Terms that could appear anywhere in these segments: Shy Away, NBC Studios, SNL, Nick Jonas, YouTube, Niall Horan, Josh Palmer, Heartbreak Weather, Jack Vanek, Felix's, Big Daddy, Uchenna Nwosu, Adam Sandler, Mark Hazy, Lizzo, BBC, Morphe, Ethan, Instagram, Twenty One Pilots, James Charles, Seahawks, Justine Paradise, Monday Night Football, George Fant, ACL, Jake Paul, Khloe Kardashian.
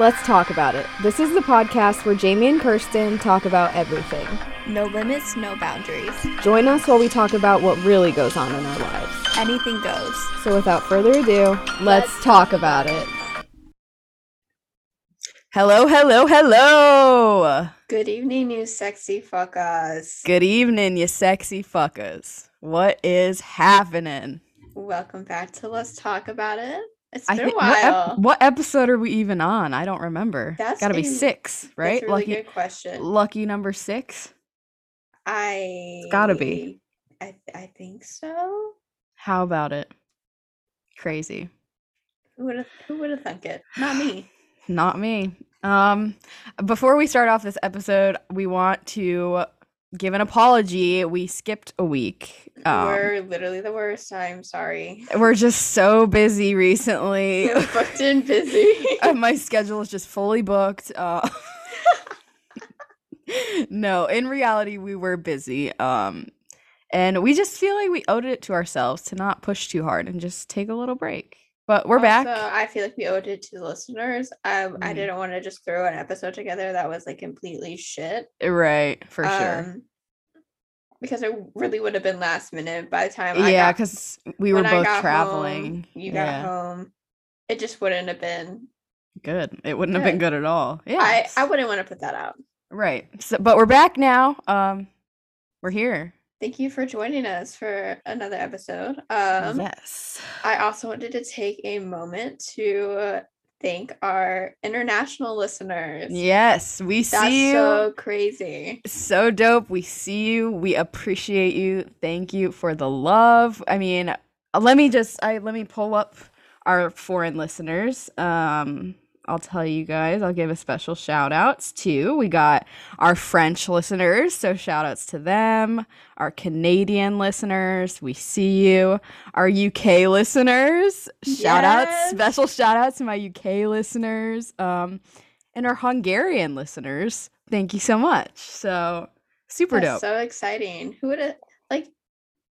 Let's talk about it. This is the podcast where Jamie and Kirsten talk about everything. No limits, no boundaries. Join us while we talk about what really goes on in our lives. Anything goes. So without further ado, let's talk about it. Hello, hello, hello. Good evening, you sexy fuckers. Good evening, you sexy fuckers. What is happening? Welcome back to Let's Talk About It. It's been a while. What episode are we even on? I don't remember. That's gotta be 6, right? That's a really good question. Lucky number 6. It's gotta be. I think so. How about it? Crazy. Who would have thunk it? Not me. Not me. Before we start off this episode, we want to give an apology. We skipped a week. We're literally the worst. I'm sorry. We're just so busy recently. Booked and busy. My schedule is just fully booked. No, in reality, we were busy. And we just feel like we owed it to ourselves to not push too hard and just take a little break. But we're also back. I feel like we owed it to the listeners. I didn't want to just throw an episode together that was like completely shit. Right, for sure. Because it really would have been last minute by the time I got. Yeah, because we were both traveling. You got home. It just wouldn't have been good. It wouldn't have been good at all. Yeah, I wouldn't want to put that out. Right. So, but we're back now. We're here. Thank you for joining us for another episode. Yes. I also wanted to take a moment to thank our international listeners. Yes, we see you. That's so crazy. So dope. We see you. We appreciate you. Thank you for the love. I mean, let me pull up our foreign listeners. I'll tell you guys, I'll give a special shout outs to, we got our French listeners, so shout outs to them, our Canadian listeners, we see you, our UK listeners, shout outs, special shout outs to my UK listeners, and our Hungarian listeners, thank you so much. So super dope. So exciting. Who would have, like,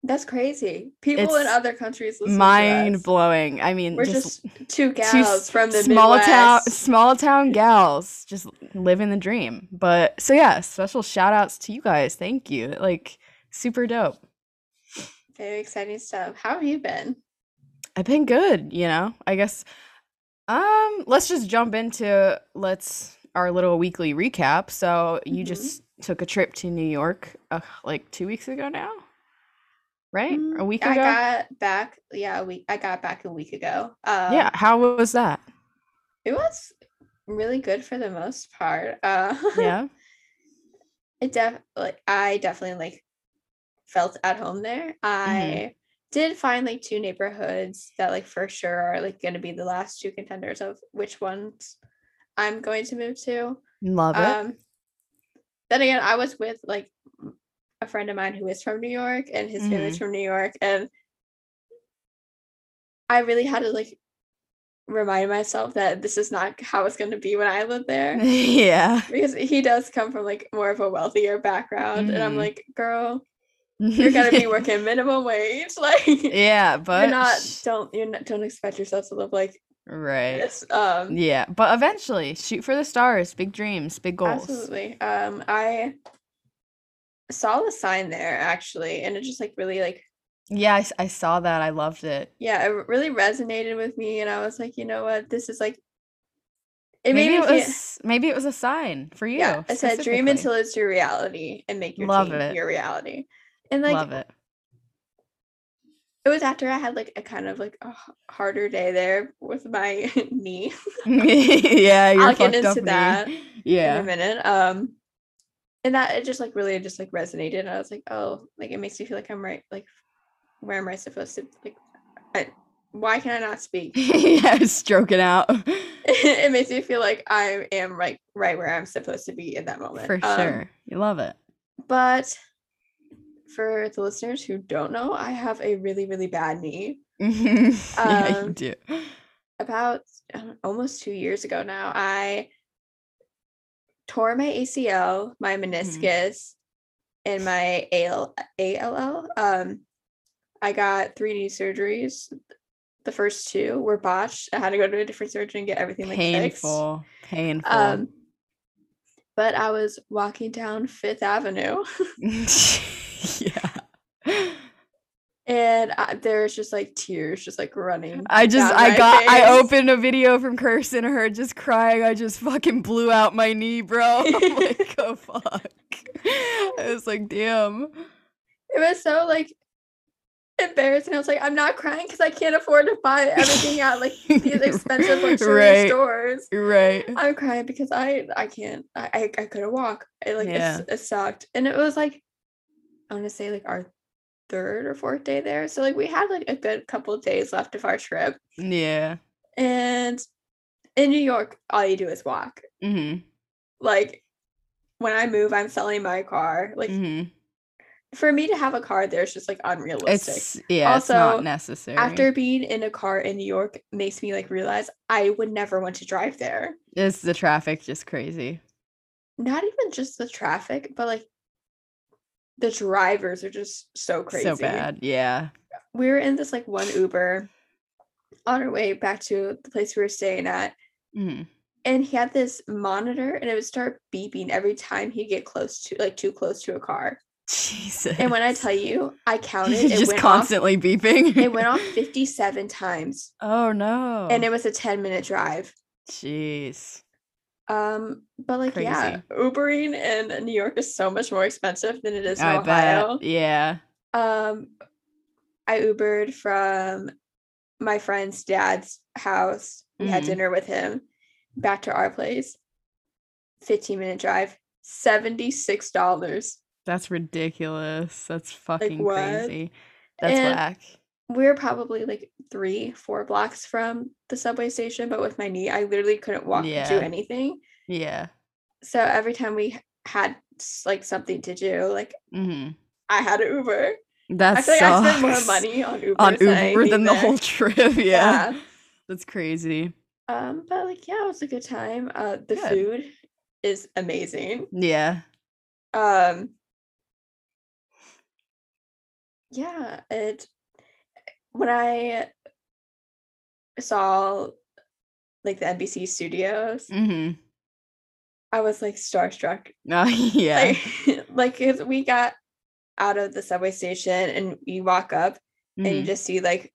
that's crazy. It's in other countries listen mind to us. Blowing. I mean, we're just two gals from the Midwest. Small town gals just living the dream. But so yeah, special shout outs to you guys. Thank you. Like super dope. Very exciting stuff. How have you been? I've been good, you know. I guess let's just jump into our little weekly recap. So you just took a trip to New York like 2 weeks ago now. Right? A week ago? I got back a week ago. Yeah, how was that? It was really good for the most part. Yeah. I definitely felt at home there. I did find like two neighborhoods that like for sure are like going to be the last two contenders of which ones I'm going to move to. Love it. Then again, I was with like a friend of mine who is from New York and his family's from New York, and I really had to like remind myself that this is not how it's going to be when I live there. Yeah, because he does come from like more of a wealthier background, and I'm like, girl, you're gonna be working minimum wage, like, yeah, but don't expect yourself to live like right. Yeah, but eventually shoot for the stars, big dreams, big goals. Absolutely. I saw the sign there actually, and it just like really like, yeah, I saw that. I loved it. Yeah, it really resonated with me, and I was like, you know what, this is like, it maybe it was a sign for you. Yeah, it said dream until it's your reality and make your dream your reality, and like love it. It was after I had like a kind of like a harder day there with my knee. Yeah, I'll get into that in a minute. And that it just like really just like resonated, and I was like, oh, like it makes me feel like I'm right, like where am I supposed to, like why can I not speak? Yeah, stroking out. It makes me feel like I am right where I'm supposed to be in that moment. For sure. You love it. But for the listeners who don't know, I have a really, really bad knee. Yeah, you do. About almost 2 years ago now, I tore my ACL, my meniscus, and my ALL. I got 3 knee surgeries the first two were botched. I had to go to a different surgeon and get everything fixed. Painful. But I was walking down Fifth Avenue. Yeah. And there's just like tears just like running. I opened a video from Kirsten and her just crying. I just fucking blew out my knee, bro. I'm like, oh fuck. I was like, damn. It was so like embarrassing. I was like, I'm not crying because I can't afford to buy everything at like these expensive luxury stores. Right. I'm crying because I can't. I couldn't walk. It sucked. And it was like, I want to say like our third or fourth day there, so like we had like a good couple of days left of our trip. Yeah. And in New York, all you do is walk. Mm-hmm. Like when I move, I'm selling my car. Like mm-hmm. for me to have a car there is just like unrealistic. It's not necessary. After being in a car in New York makes me like realize I would never want to drive there. Is the traffic just crazy? Not even just the traffic, but like the drivers are just so crazy. So bad, yeah. We were in this, like, one Uber on our way back to the place we were staying at. Mm-hmm. And he had this monitor, and it would start beeping every time he'd get close to, like, too close to a car. Jesus. And when I tell you, I counted. It just went constantly off, beeping. It went off 57 times. Oh, no. And it was a 10-minute drive. Jeez. But like crazy. Yeah, Ubering in New York is so much more expensive than it is in Ohio. Bet. Yeah. I Ubered from my friend's dad's house. We had dinner with him back to our place. 15-minute drive, $76. That's ridiculous. That's fucking like, crazy. That's whack. We're probably like 3-4 blocks from the subway station, but with my knee, I literally couldn't walk to anything. Yeah. So every time we had like something to do, like I had an Uber. That's like I spent more money on Uber than the whole trip. Yeah. That's crazy. But like yeah, it was a good time. The food is amazing. Yeah. Yeah. When I saw, like, the NBC Studios, I was, like, starstruck. Yeah. Like, we got out of the subway station, and you walk up, and you just see, like,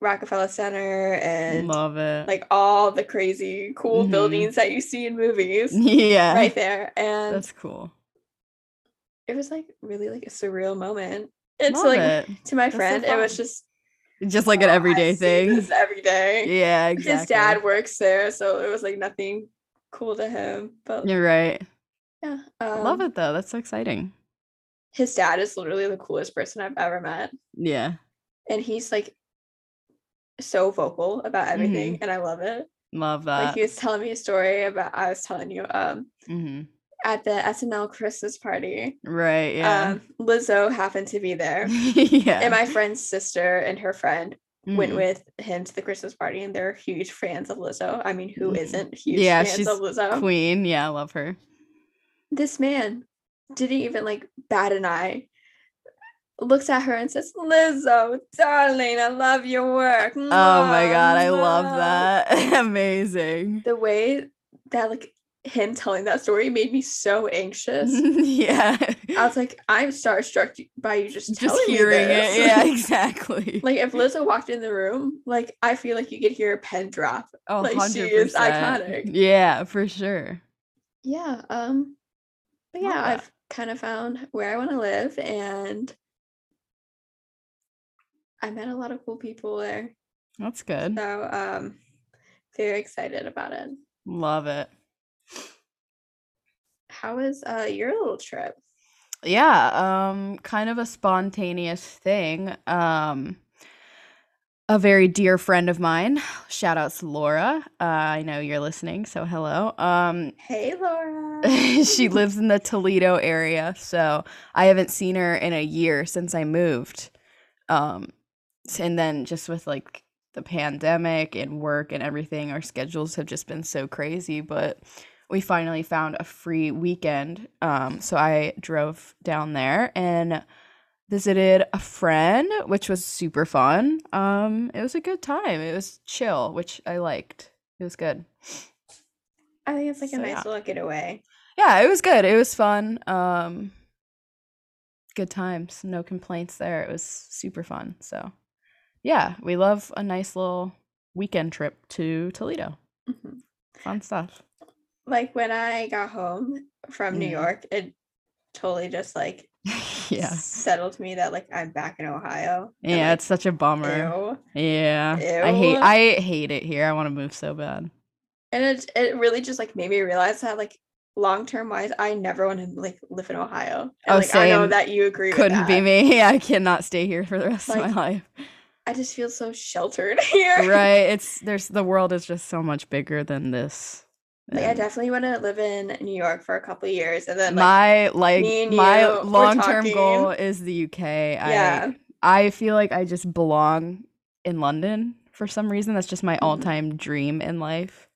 Rockefeller Center and, love it, like, all the crazy, cool buildings that you see in movies. Yeah. Right there. And that's cool. It was, like, really, like, a surreal moment. It's, love like, it. To my friend, so it was just like an everyday thing. This every day. Yeah, exactly. His dad works there, so it was like nothing cool to him. But you're right. Yeah. I love it though. That's so exciting. His dad is literally the coolest person I've ever met. Yeah. And he's like so vocal about everything, and I love it. Love that. Like he was telling me a story about I was telling you at the SNL Christmas party. Right, yeah. Lizzo happened to be there. Yeah. And my friend's sister and her friend went with him to the Christmas party, and they're huge fans of Lizzo. I mean, who isn't huge fans of Lizzo? Queen. Yeah, I love her. This man didn't even, like, bat an eye. Looks at her and says, Lizzo, darling, I love your work. Mwah, oh, my God. I love that. Amazing. The way that, like, him telling that story made me so anxious. Yeah. I was like, I'm starstruck by you just telling hearing me this. It. Yeah, exactly. Like if Lizzo walked in the room, like I feel like you could hear a pen drop. Oh, like 100%. She is iconic. Yeah, for sure. Yeah. But yeah, I've kind of found where I want to live, and I met a lot of cool people there. That's good. So very excited about it. Love it. How was your little trip? Yeah, kind of a spontaneous thing. A very dear friend of mine, shout out to Laura. I know you're listening, so hello. Hey, Laura. She lives in the Toledo area, so I haven't seen her in a year since I moved. And then just with like the pandemic and work and everything, our schedules have just been so crazy, but we finally found a free weekend, so I drove down there, and visited a friend, which was super fun. It was a good time. It was chill, which I liked. It was good. I think it's like a nice little getaway. Yeah, it was good. It was fun. Good times. No complaints there. It was super fun. So, yeah, we love a nice little weekend trip to Toledo. Mm-hmm. Fun stuff. Like when I got home from New York, it totally just like settled me that like I'm back in Ohio. Yeah, like, it's such a bummer. Ew. Yeah, ew. I hate it here. I want to move so bad. And it really just like made me realize that like long-term wise, I never want to like live in Ohio. And, I know that you agree with that. Couldn't be me. I cannot stay here for the rest like, of my life. I just feel so sheltered here. Right. The world is just so much bigger than this. Like, I definitely want to live in New York for a couple of years, and then my long-term goal is the UK. Yeah. I feel like I just belong in London for some reason. That's just my all-time dream in life.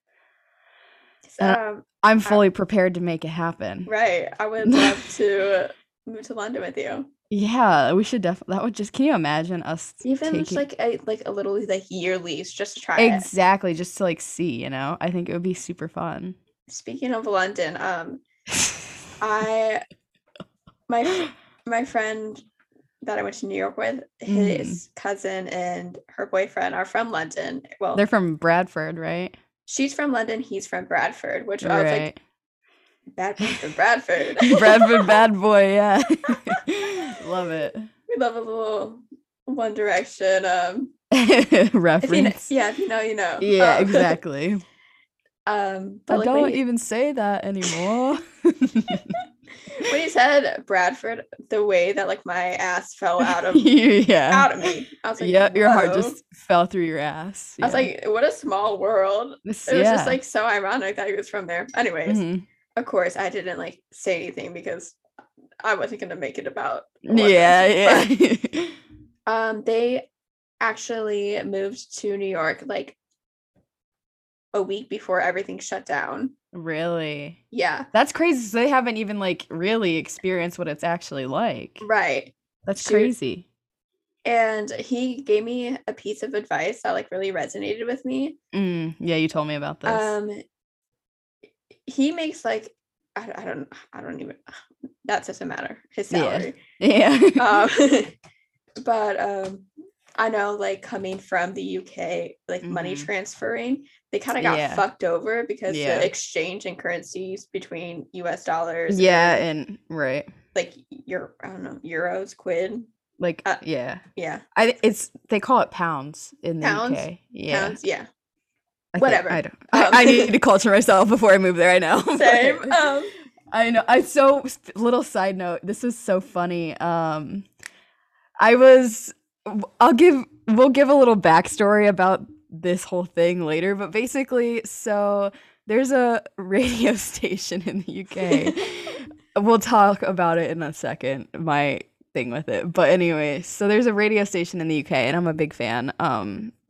I'm fully prepared to make it happen. Right. I would love to move to London with you. Yeah, we should definitely. That would just. Can you imagine us even taking, just like a little like year lease just to try it? Exactly, just to like see. You know, I think it would be super fun. Speaking of London, my friend that I went to New York with, his cousin and her boyfriend are from London. Well, they're from Bradford, right? She's from London. He's from Bradford, which I was like, bad boy from Bradford. Bradford, bad boy. Yeah. Love it. We love a little One Direction reference. If you know, you know. Yeah, exactly. But I don't even say that anymore. When he said Bradford, the way that like my ass fell out of me, I was like, "Yeah, your heart just fell through your ass." Yeah. I was like, "What a small world!" It was just like so ironic that he was from there. Anyways, of course, I didn't like say anything because I wasn't gonna make it about London, yeah. But, they actually moved to New York like a week before everything shut down. Really? Yeah. That's crazy. So they haven't even like really experienced what it's actually like. Right. That's crazy. And he gave me a piece of advice that like really resonated with me. Yeah, you told me about this. He makes like I don't even that doesn't matter. His salary. Yeah. But I know like coming from the UK, like money transferring, they kind of got fucked over because the exchange in currencies between US dollars euros, quid. Like yeah. They call it pounds in the UK. Yeah. Pounds, yeah. Whatever. I need to culture myself before I move there. I know. Same. I know. Little side note. This was so funny. We'll give a little backstory about this whole thing later, but basically, so there's a radio station in the UK. We'll talk about it in a second. My thing with it, but anyway, so there's a radio station in the UK, and I'm a big fan.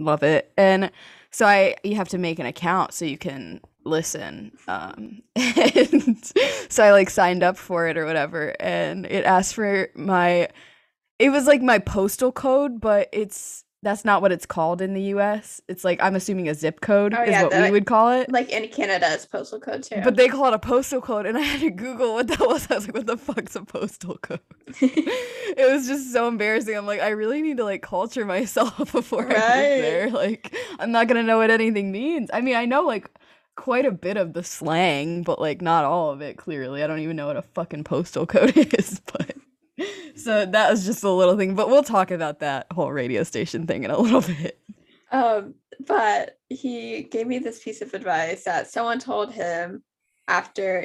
Love it, and so you have to make an account so you can listen. And so I like signed up for it or whatever, and it asked for it was like my postal code, but that's not what it's called in the US. It's like, I'm assuming a zip code is what we would call it. Like in Canada, it's postal code too. But they call it a postal code, and I had to Google what that was. I was like, what the fuck's a postal code? It was just so embarrassing. I'm like, I really need to like culture myself before I move there. Like, I'm not going to know what anything means. I mean, I know like quite a bit of the slang, but like not all of it, clearly. I don't even know what a fucking postal code is, but... So that was just a little thing, but we'll talk about that whole radio station thing in a little bit. But he gave me this piece of advice that someone told him after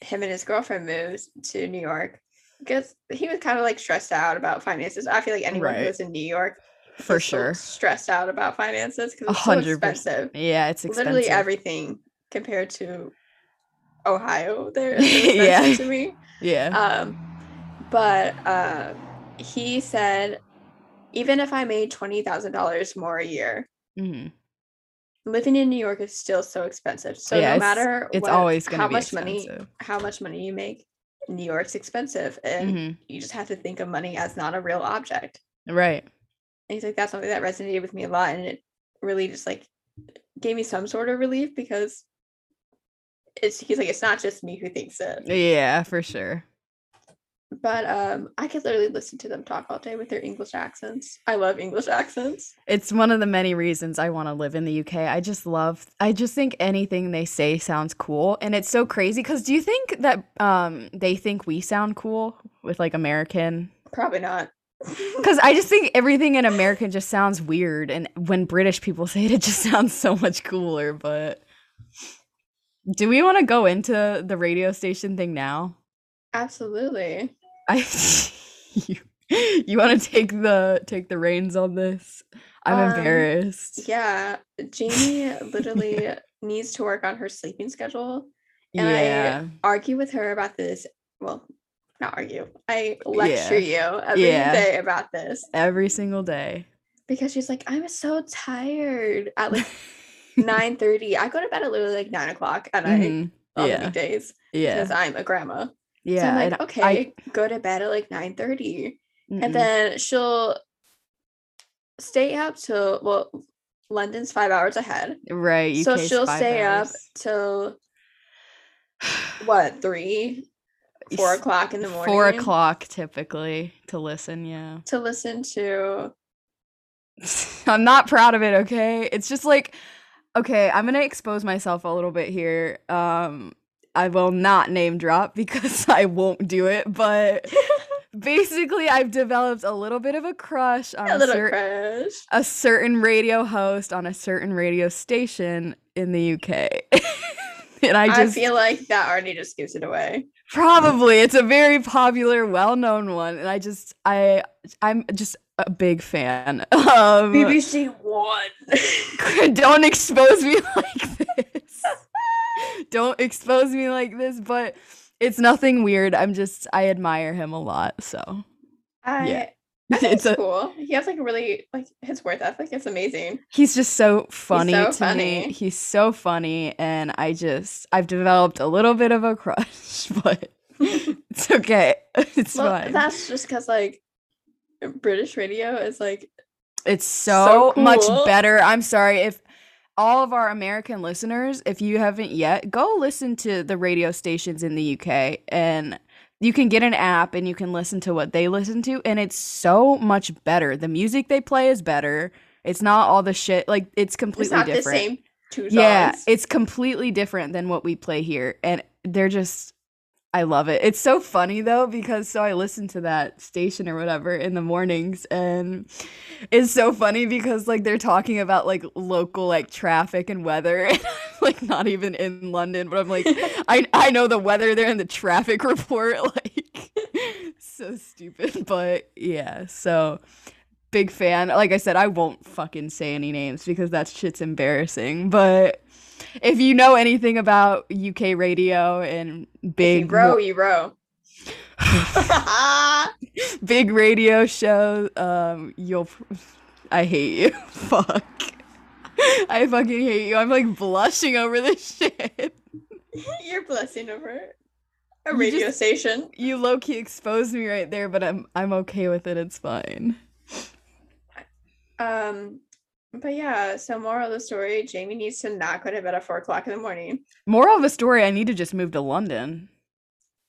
him and his girlfriend moved to New York, because he was kind of like stressed out about finances. I feel like anyone who lives in New York for sure stressed out about finances because it's 100%. So expensive. Yeah, it's expensive. Literally everything compared to Ohio there is expensive to me. Yeah. But he said, even if I made $20,000 more a year, living in New York is still so expensive. So no matter how much money you make, New York's expensive, and you just have to think of money as not a real object. Right. And he's like, that's something that resonated with me a lot, and it really just like gave me some sort of relief, because it's not just me who thinks it. Yeah, for sure. But I could literally listen to them talk all day with their English accents. I love English accents. It's one of the many reasons I want to live in the UK. I just think anything they say sounds cool. And it's so crazy, because do you think that they think we sound cool with like American? Probably not. Because I just think everything in American just sounds weird. And when British people say it, it just sounds so much cooler. But do we want to go into the radio station thing now? Absolutely. You want to take the reins on this? I'm embarrassed. Yeah, Jamie literally needs to work on her sleeping schedule, and I argue with her about this. Well, not argue. I lecture you every day about this. Every single day. Because she's like, I'm so tired at like 9:30. I go to bed at literally like 9 o'clock at night on weekdays because I'm a grandma. Yeah, so I'm like, okay, go to bed at like 9:30, and then she'll stay up till, well, London's 5 hours ahead, right? UK's so she'll stay up till 4 o'clock in the morning. 4 o'clock typically to listen, to. I'm not proud of it. Okay, it's just like, okay, I'm gonna expose myself a little bit here. I will not name drop because I won't do it, but basically I've developed a little bit of a crush on a certain radio host on a certain radio station in the UK. And I feel like that already just gives it away. Probably. It's a very popular, well-known one, and I'm just a big fan. BBC One. Don't expose me like this. Don't expose me like this, but it's nothing weird. I admire him a lot, so. I think it's cool. He has like really, like, his work ethic is amazing. He's just so funny to me. He's so funny, and I've developed a little bit of a crush, but it's okay. It's fine. That's just because like British radio is like, it's so cool. Much better. I'm sorry if all of our American listeners, if you haven't yet, go listen to the radio stations in the UK, and you can get an app and you can listen to what they listen to, and it's so much better. The music they play is better. It's not all the shit. Like, it's completely different. It's not different. The same two songs. Yeah, it's completely different than what we play here, and they're just, I love it. It's so funny though, because I listen to that station or whatever in the mornings, and it's so funny because like they're talking about like local like traffic and weather, and I'm like not even in London, but I'm like I know the weather there and the traffic report, like so stupid. But yeah, so big fan. Like I said, I won't fucking say any names because that shit's embarrassing, but if you know anything about UK radio and big you row. Big radio shows, I hate you. Fuck. I fucking hate you. I'm like blushing over this shit. You're blushing over a radio station. You low key exposed me right there, but I'm okay with it. It's fine. But yeah, so moral of the story, Jamie needs to not go to bed at 4 o'clock in the morning. Moral of the story, I need to just move to London.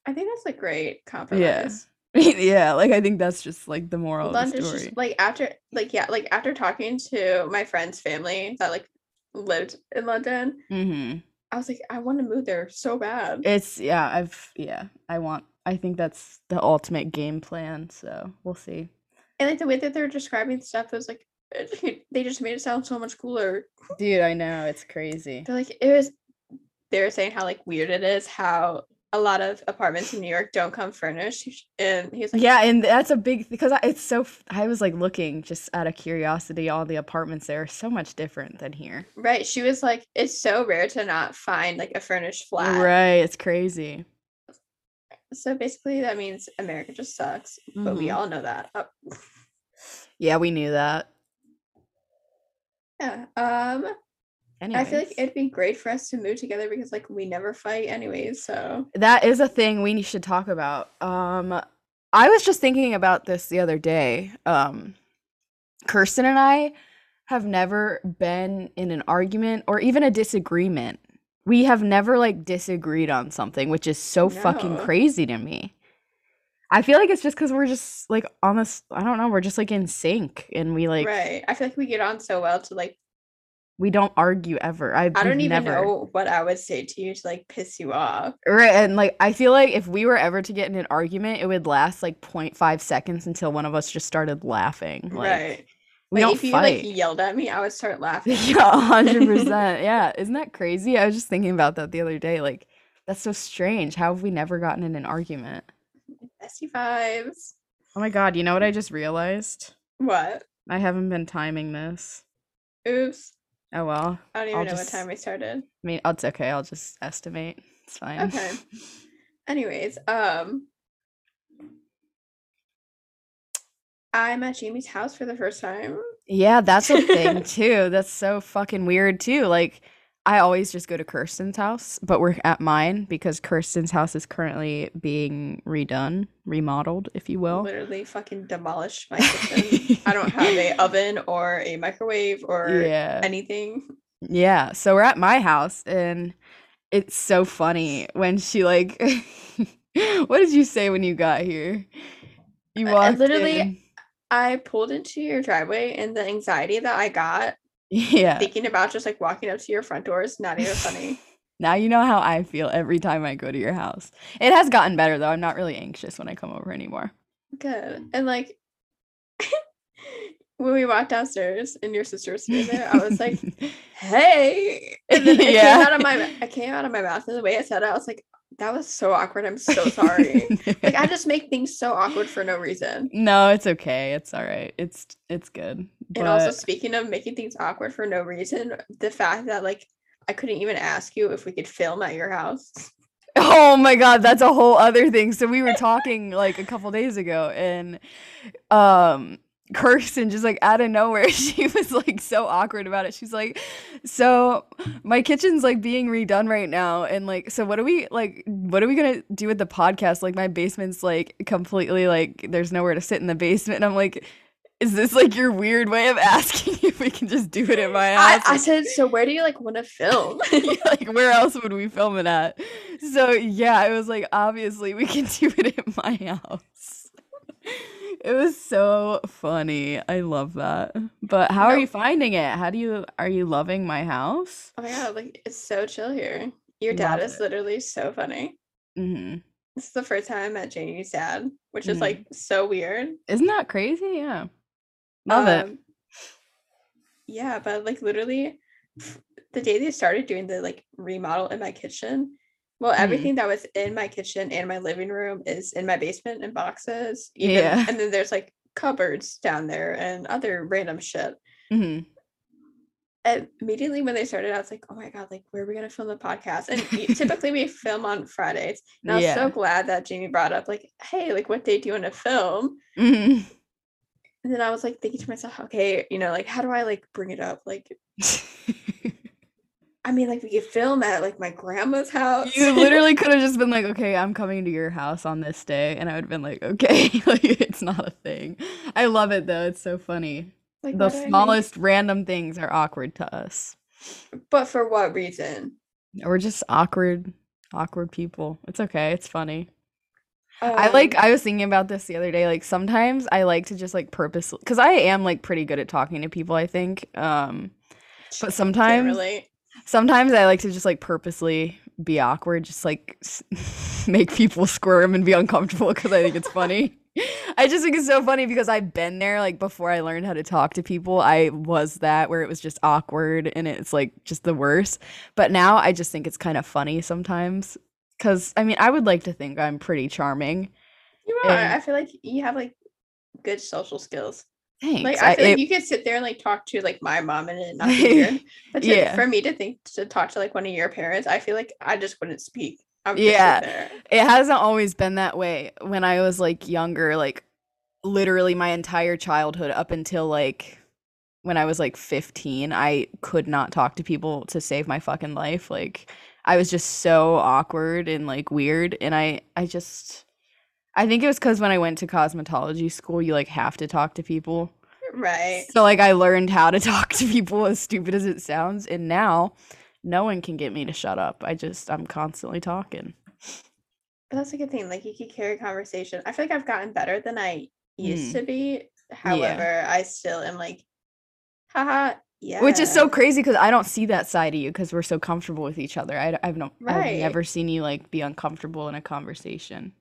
I think that's a great compromise. Yeah, like I think that's just like the moral of the story. Just, like after talking to my friend's family that like lived in London, I was like, I want to move there so bad. It's I think that's the ultimate game plan. So we'll see. And like the way that they're describing stuff was like, they just made it sound so much cooler. Dude, I know, it's crazy. They're like, they were saying how like weird it is how a lot of apartments in New York don't come furnished, and he's like, yeah, and that's a big, because it's so, I was like looking just out of curiosity, all the apartments there are so much different than here. Right, she was like, it's so rare to not find like a furnished flat. Right, it's crazy. So basically that means America just sucks, but we all know that. Oh. Yeah, we knew that. Yeah. Anyways. I feel like it'd be great for us to move together because, like, we never fight anyways, so. That is a thing we should talk about. I was just thinking about this the other day. Kirsten and I have never been in an argument or even a disagreement. We have never, like, disagreed on something, which is so fucking crazy to me. I feel like it's just because we're just, like, on this, I don't know, we're just, like, in sync, and we, like. Right. I feel like we get on so well to, like. We don't argue ever. I don't even know what I would say to you to, like, piss you off. Right, and, like, I feel like if we were ever to get in an argument, it would last, like, 0.5 seconds until one of us just started laughing. Like, right. We like, don't if fight. If you, like, yelled at me, I would start laughing. Yeah, 100%. Yeah, isn't that crazy? I was just thinking about that the other day. Like, that's so strange. How have we never gotten in an argument? Bestie vibes. Oh, my God. You know what I just realized? What? I haven't been timing this. Oops. Oh, well. I don't even know what time we started. I mean, it's okay. I'll just estimate. It's fine. Okay. Anyways, I'm at Jamie's house for the first time. Yeah, that's a thing, too. That's so fucking weird, too. Like, I always just go to Kirsten's house, but we're at mine because Kirsten's house is currently being redone, remodeled, if you will. Literally fucking demolished my kitchen. I don't have an oven or a microwave or anything. Yeah, so we're at my house, and it's so funny when she, like, what did you say when you got here? You walked in. I pulled into your driveway, and the anxiety that I got thinking about just like walking up to your front door is not even funny. Now you know how I feel every time I go to your house. It has gotten better though. I'm not really anxious when I come over anymore. Good. And like when we walked downstairs and your sister was sitting there, I was like, "Hey!" And then it came out of my mouth. And the way I said it, I was like, that was so awkward. I'm so sorry. Like, I just make things so awkward for no reason. No, it's okay. It's all right. It's good. But... And also, speaking of making things awkward for no reason, the fact that, like, I couldn't even ask you if we could film at your house. Oh, my God. That's a whole other thing. So we were talking, like, a couple days ago, and Kirsten just, like, out of nowhere, she was, like, so awkward about it. She's like, so my kitchen's, like, being redone right now, and, like, so what are we gonna do with the podcast? Like, my basement's, like, completely, like, there's nowhere to sit in the basement. And I'm like, is this, like, your weird way of asking if we can just do it at my house? I said, so where do you, like, want to film? Like, where else would we film it at? So, yeah, I was like, obviously we can do it at my house. It was so funny. I love that. But how are you finding it? Are you loving my house? Oh my God, like, it's so chill here. Your dad is literally so funny. Mm-hmm. This is the first time I met Jamie's dad, which is like so weird. Isn't that crazy? Yeah. Love it. Yeah, but like literally the day they started doing the like remodel in my kitchen. Well, everything that was in my kitchen and my living room is in my basement in boxes. And then there's like cupboards down there and other random shit. Mm-hmm. And immediately when they started, I was like, oh my God, like, where are we going to film the podcast? And typically we film on Fridays. And I was so glad that Jamie brought up, like, hey, like, what day do you want to film? Mm-hmm. And then I was like thinking to myself, okay, you know, like, how do I like bring it up? Like, I mean, like, we could film at, like, my grandma's house. You literally could have just been like, okay, I'm coming to your house on this day. And I would have been like, okay, like, it's not a thing. I love it, though. It's so funny. Like, the smallest random things are awkward to us. But for what reason? We're just awkward people. It's okay. It's funny. I was thinking about this the other day. Like, sometimes I like to just, like, purposely. Because I am, like, pretty good at talking to people, I think. But sometimes. Can't relate. Sometimes I like to just, like, purposely be awkward, just, like, make people squirm and be uncomfortable because I think it's funny. I just think it's so funny because I've been there, like, before I learned how to talk to people, I was that where it was just awkward and it's, like, just the worst. But now I just think it's kind of funny sometimes because, I mean, I would like to think I'm pretty charming. You are. And I feel like you have, like, good social skills. Thanks. Like, I feel like you could sit there and like talk to like my mom and it not be weird. But for me to talk to like one of your parents, I feel like I just wouldn't speak. I would just sit there. It hasn't always been that way. When I was like younger, like literally my entire childhood up until like when I was like 15, I could not talk to people to save my fucking life. Like, I was just so awkward and like weird. And I think it was because when I went to cosmetology school, you like have to talk to people. Right. So like I learned how to talk to people, as stupid as it sounds. And now no one can get me to shut up. I'm constantly talking. But that's a good thing. Like, you could carry a conversation. I feel like I've gotten better than I used to be. However, I still am like, haha, yeah. Which is so crazy because I don't see that side of you because we're so comfortable with each other. I've never seen you like be uncomfortable in a conversation.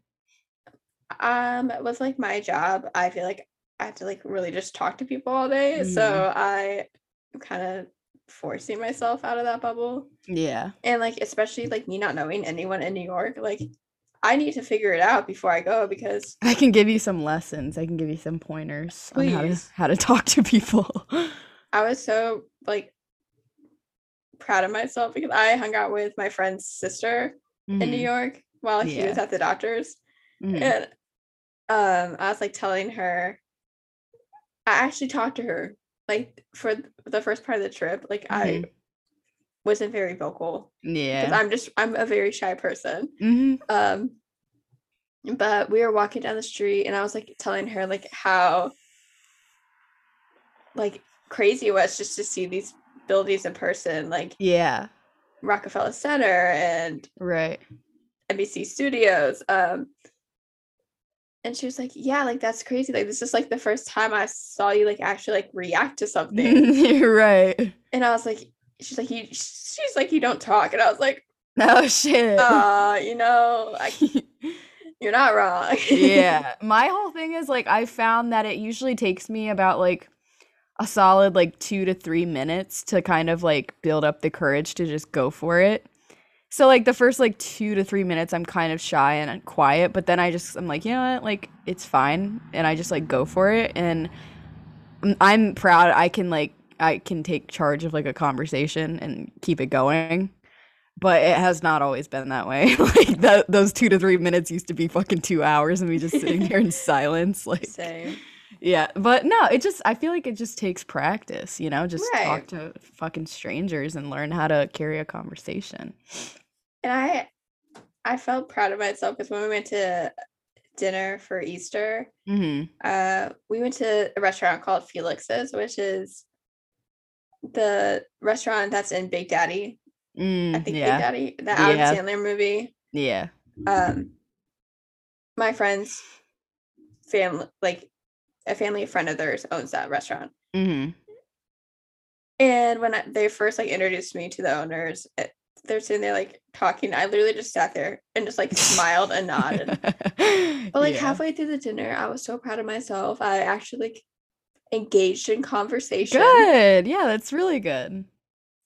With like my job, I feel like I have to like really just talk to people all day. Mm-hmm. So I am kind of forcing myself out of that bubble. Yeah. And like, especially like me not knowing anyone in New York, like, I need to figure it out before I go because I can give you some lessons. I can give you some pointers on how to talk to people. I was so like proud of myself because I hung out with my friend's sister in New York while she was at the doctor's. Mm. And I was like telling her, I actually talked to her like for the first part of the trip. Like I wasn't very vocal. Yeah. Because I'm a very shy person. Mm-hmm. But we were walking down the street and I was like telling her like how like crazy it was just to see these buildings in person. Like, yeah. Rockefeller Center and right. NBC Studios. And she was like, yeah, like that's crazy. Like this is like the first time I saw you like actually like react to something. Right. And I was like, you don't talk. And I was like, oh shit. You're not wrong. Yeah. My whole thing is like, I found that it usually takes me about like a solid like 2 to 3 minutes to kind of like build up the courage to just go for it. So like the first like 2 to 3 minutes, I'm kind of shy and quiet, but then I'm like, you know what? Like, it's fine. And I just like go for it. And I'm proud. I can take charge of like a conversation and keep it going, but it has not always been that way. Like those 2 to 3 minutes used to be fucking 2 hours and we just sitting there in silence. Like, same. Yeah, but no, I feel like it just takes practice, you know, just talk to fucking strangers and learn how to carry a conversation. And I felt proud of myself because when we went to dinner for Easter, we went to a restaurant called Felix's, which is the restaurant that's in Big Daddy. Big Daddy, the Adam Sandler movie. Yeah. My friend's family, like a family friend of theirs, owns that restaurant. Mm-hmm. And when they first like introduced me to the owners, they're sitting there like talking. I literally just sat there and just like smiled and nodded. But like halfway through the dinner, I was so proud of myself. I actually like engaged in conversation. Good. Yeah, that's really good.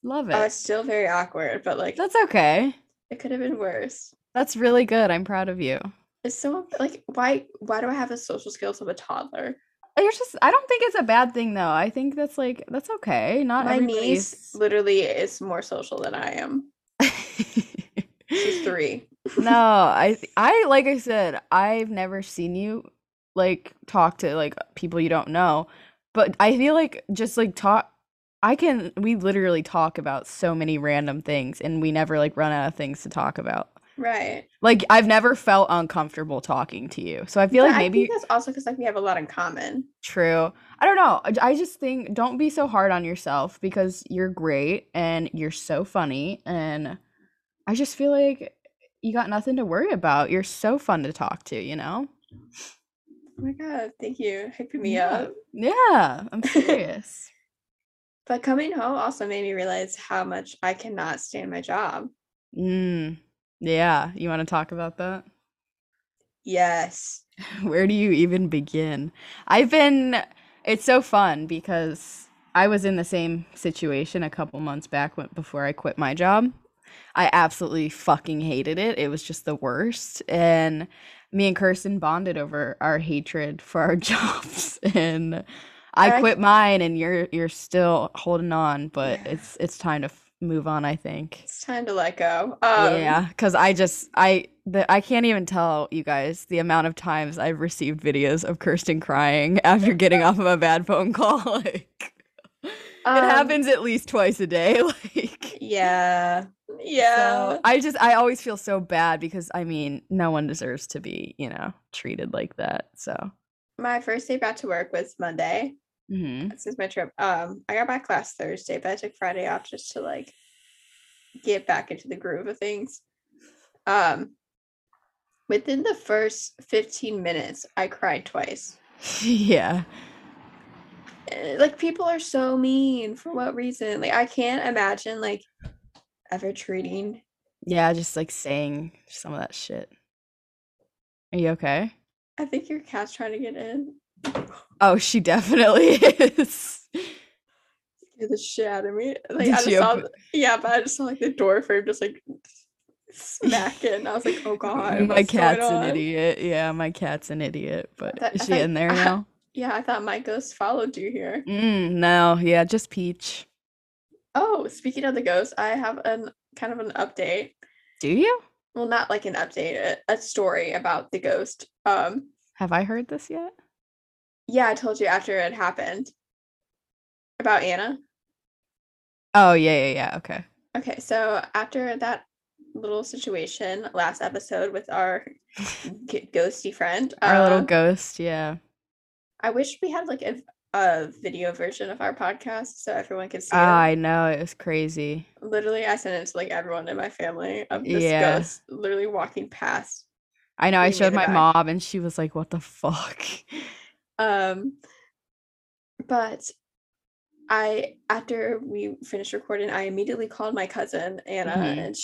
Love it. It's still very awkward, but like that's okay. It could have been worse. That's really good. I'm proud of you. It's so like, why do I have the social skills of a toddler? I don't think it's a bad thing though. I think that's like, that's okay. Not my niece literally is more social than I am. She's 3. No, I like I said, I've never seen you like talk to like people you don't know, but I feel like just like we literally talk about so many random things and we never like run out of things to talk about. Right. Like I've never felt uncomfortable talking to you. So I feel like maybe I think that's also because like we have a lot in common. True. I don't know. I just think don't be so hard on yourself because you're great and you're so funny and I just feel like you got nothing to worry about. You're so fun to talk to, you know? Oh my god, thank you. Hyping me up. Yeah, I'm serious. But coming home also made me realize how much I cannot stand my job. Yeah, you want to talk about that? Yes. Where do you even begin? It's so fun because I was in the same situation a couple months back before I quit my job. I absolutely fucking hated it. It was just the worst. And me and Kirsten bonded over our hatred for our jobs. And I quit mine and you're still holding on, but it's time to move on, I think. It's time to let go. Because I can't even tell you guys the amount of times I've received videos of Kirsten crying after getting off of a bad phone call. Like, It happens at least twice a day. Like, yeah. So I always feel so bad because, I mean, no one deserves to be, treated like that. So my first day back to work was Monday. Mm-hmm. This is my trip. I got back last Thursday, but I took Friday off just to get back into the groove of things. Within the first 15 minutes, I cried twice. Yeah. People are so mean. For what reason? I can't imagine, ever treating. Yeah, just, saying some of that shit. Are you okay? I think your cat's trying to get in. Oh, she definitely is. Get the shit out of me. I just saw, the door frame just, smacking. I was like, oh, God. My cat's an idiot. Yeah, my cat's an idiot. But is she in there now? Yeah, I thought my ghost followed you here. No, yeah, just Peach. Oh, speaking of the ghost, I have kind of an update. Do you? Well, not an update, a story about the ghost. Have I heard this yet? Yeah, I told you after it happened. About Anna? Oh, yeah, okay. Okay, so after that little situation last episode with our ghosty friend. Our little ghost, yeah. I wish we had a video version of our podcast so everyone could see it. I know, it was crazy. Literally, I sent it to everyone in my family of this ghost literally walking past. I know, I showed my mom and she was like, what the fuck? But after we finished recording, I immediately called my cousin Anna, mm-hmm. and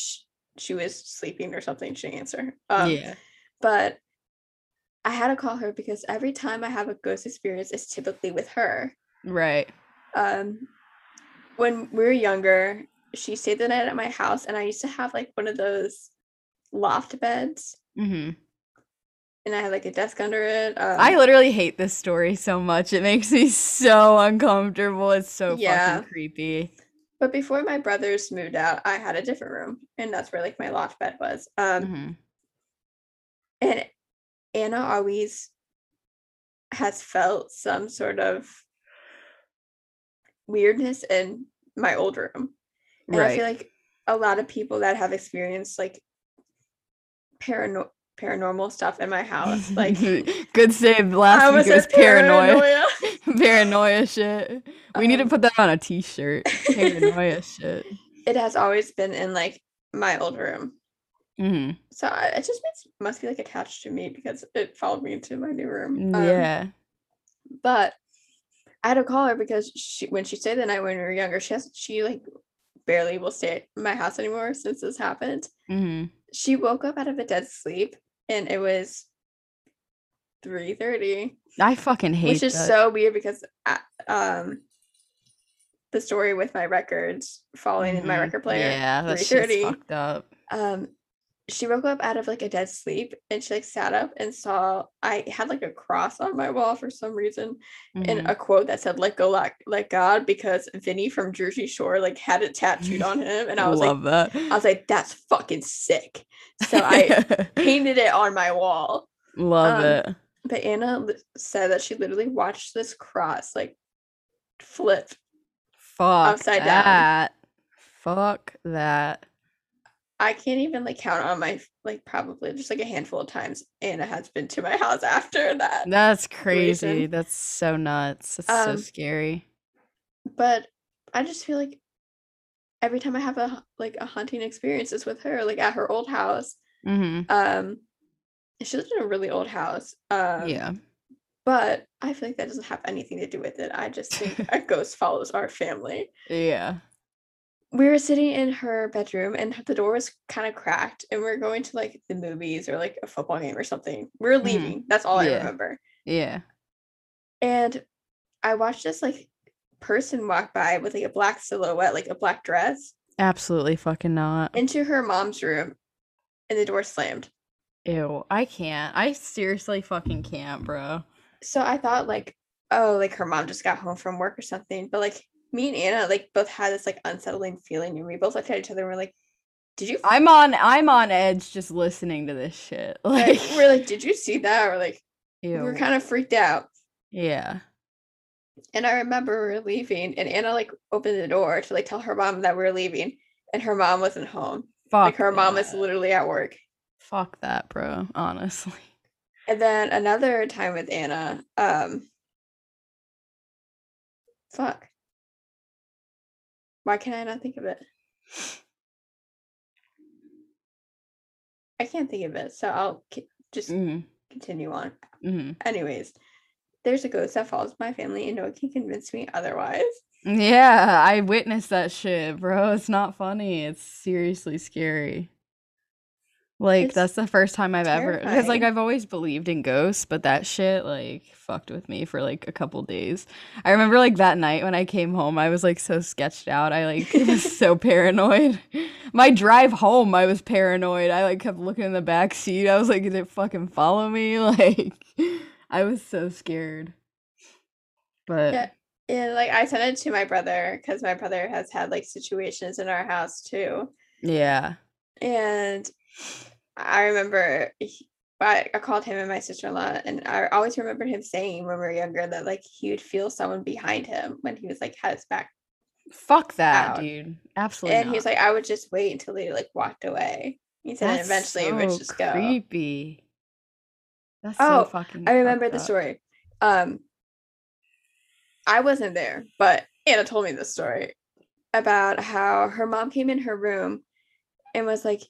she was sleeping or something. She didn't answer. But I had to call her because every time I have a ghost experience, it's typically with her. Right. When we were younger, she stayed the night at my house, and I used to have one of those loft beds. Mm-hmm. And I had a desk under it. I literally hate this story so much. It makes me so uncomfortable. It's so fucking creepy. But before my brothers moved out, I had a different room, and that's where my loft bed was. Mm-hmm. And Anna always has felt some sort of weirdness in my old room. And right. I feel a lot of people that have experienced paranormal stuff in my house. Good save last week. It was paranoia. Paranoia shit. We need to put that on a t-shirt. Paranoia shit. It has always been in my old room. Mm-hmm. So it just must be attached to me because it followed me into my new room. But I had to call her because when she stayed the night when we were younger, she barely will stay at my house anymore since this happened. Mm-hmm. She woke up out of a dead sleep and it was 3:30. I fucking hate that. Which is so weird because the story with my records falling in my record player. Yeah, that shit's fucked up. She woke up out of a dead sleep and she sat up and saw I had a cross on my wall for some reason, mm-hmm. and a quote that said let God, because Vinny from Jersey Shore had it tattooed on him, and I was love that. I was that's fucking sick, so I painted it on my wall. Love it. But Anna said that she literally watched this cross flip upside down. Fuck that. I can't even count on my probably just a handful of times Anna has been to my house after that. That's crazy. Reason. That's so nuts. That's so scary. But I just feel every time I have a haunting experience is with her at her old house. Mm-hmm. She lives in a really old house. Yeah. But I feel that doesn't have anything to do with it. I just think a ghost follows our family. Yeah. We were sitting in her bedroom and the door was kind of cracked and we're going to the movies or a football game or something. We're leaving. That's all I remember. Yeah. And I watched this person walk by with a black silhouette, a black dress. Absolutely fucking not. Into her mom's room and the door slammed. Ew, I can't. I seriously fucking can't, bro. So I thought her mom just got home from work or something, but me and Anna both had this unsettling feeling, and we both looked at each other and we're like, "Did you?" I'm on edge just listening to this shit. We're "Did you see that?" Or we're kind of freaked out. Yeah. And I remember we were leaving and Anna like opened the door to like tell her mom that we were leaving, and her mom wasn't home. Fuck, like her mom was literally at work. Fuck that, bro, honestly. And then another time with Anna, fuck, why can I not think of it? I can't think of it, so I'll just continue on. Anyways, there's a ghost that follows my family and no one can convince me otherwise. Yeah, I witnessed that shit, bro. It's not funny. It's seriously scary. Like, it's that's the first time I've terrifying. Ever... Because, like, I've always believed in ghosts, but that shit, like, fucked with me for, like, a couple days. I remember, like, that night when I came home, I was, like, so sketched out. I, like, was so paranoid. My drive home, I was paranoid. I, like, kept looking in the back seat. I was like, did it fucking follow me? Like, I was so scared. But... Yeah, like, I sent it to my brother, because my brother has had, like, situations in our house, too. Yeah. And... I remember I called him and my sister-in-law, and I always remember him saying when we were younger that like he would feel someone behind him when he was like had his back. Fuck that, dude. Absolutely. And he was like, I would just wait until they like walked away. He said eventually it would just go. Creepy. That's so fucking. I remember the story. I wasn't there, but Anna told me this story about how her mom came in her room and was like,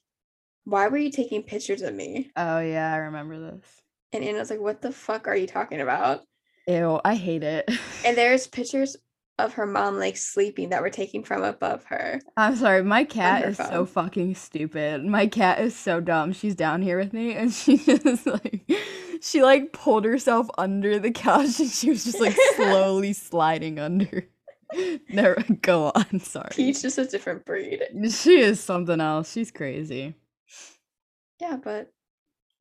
why were you taking pictures of me? Oh, yeah, I remember this. And Anna's like, what the fuck are you talking about? Ew, I hate it. And there's pictures of her mom, like, sleeping that were taken from above her. I'm sorry, my cat is so fucking stupid. My cat is so dumb. She's down here with me, and she just, like, she, like, pulled herself under the couch, and she was just, like, slowly sliding under. Never go on, sorry. Peach is a different breed. She is something else. She's crazy. Yeah, but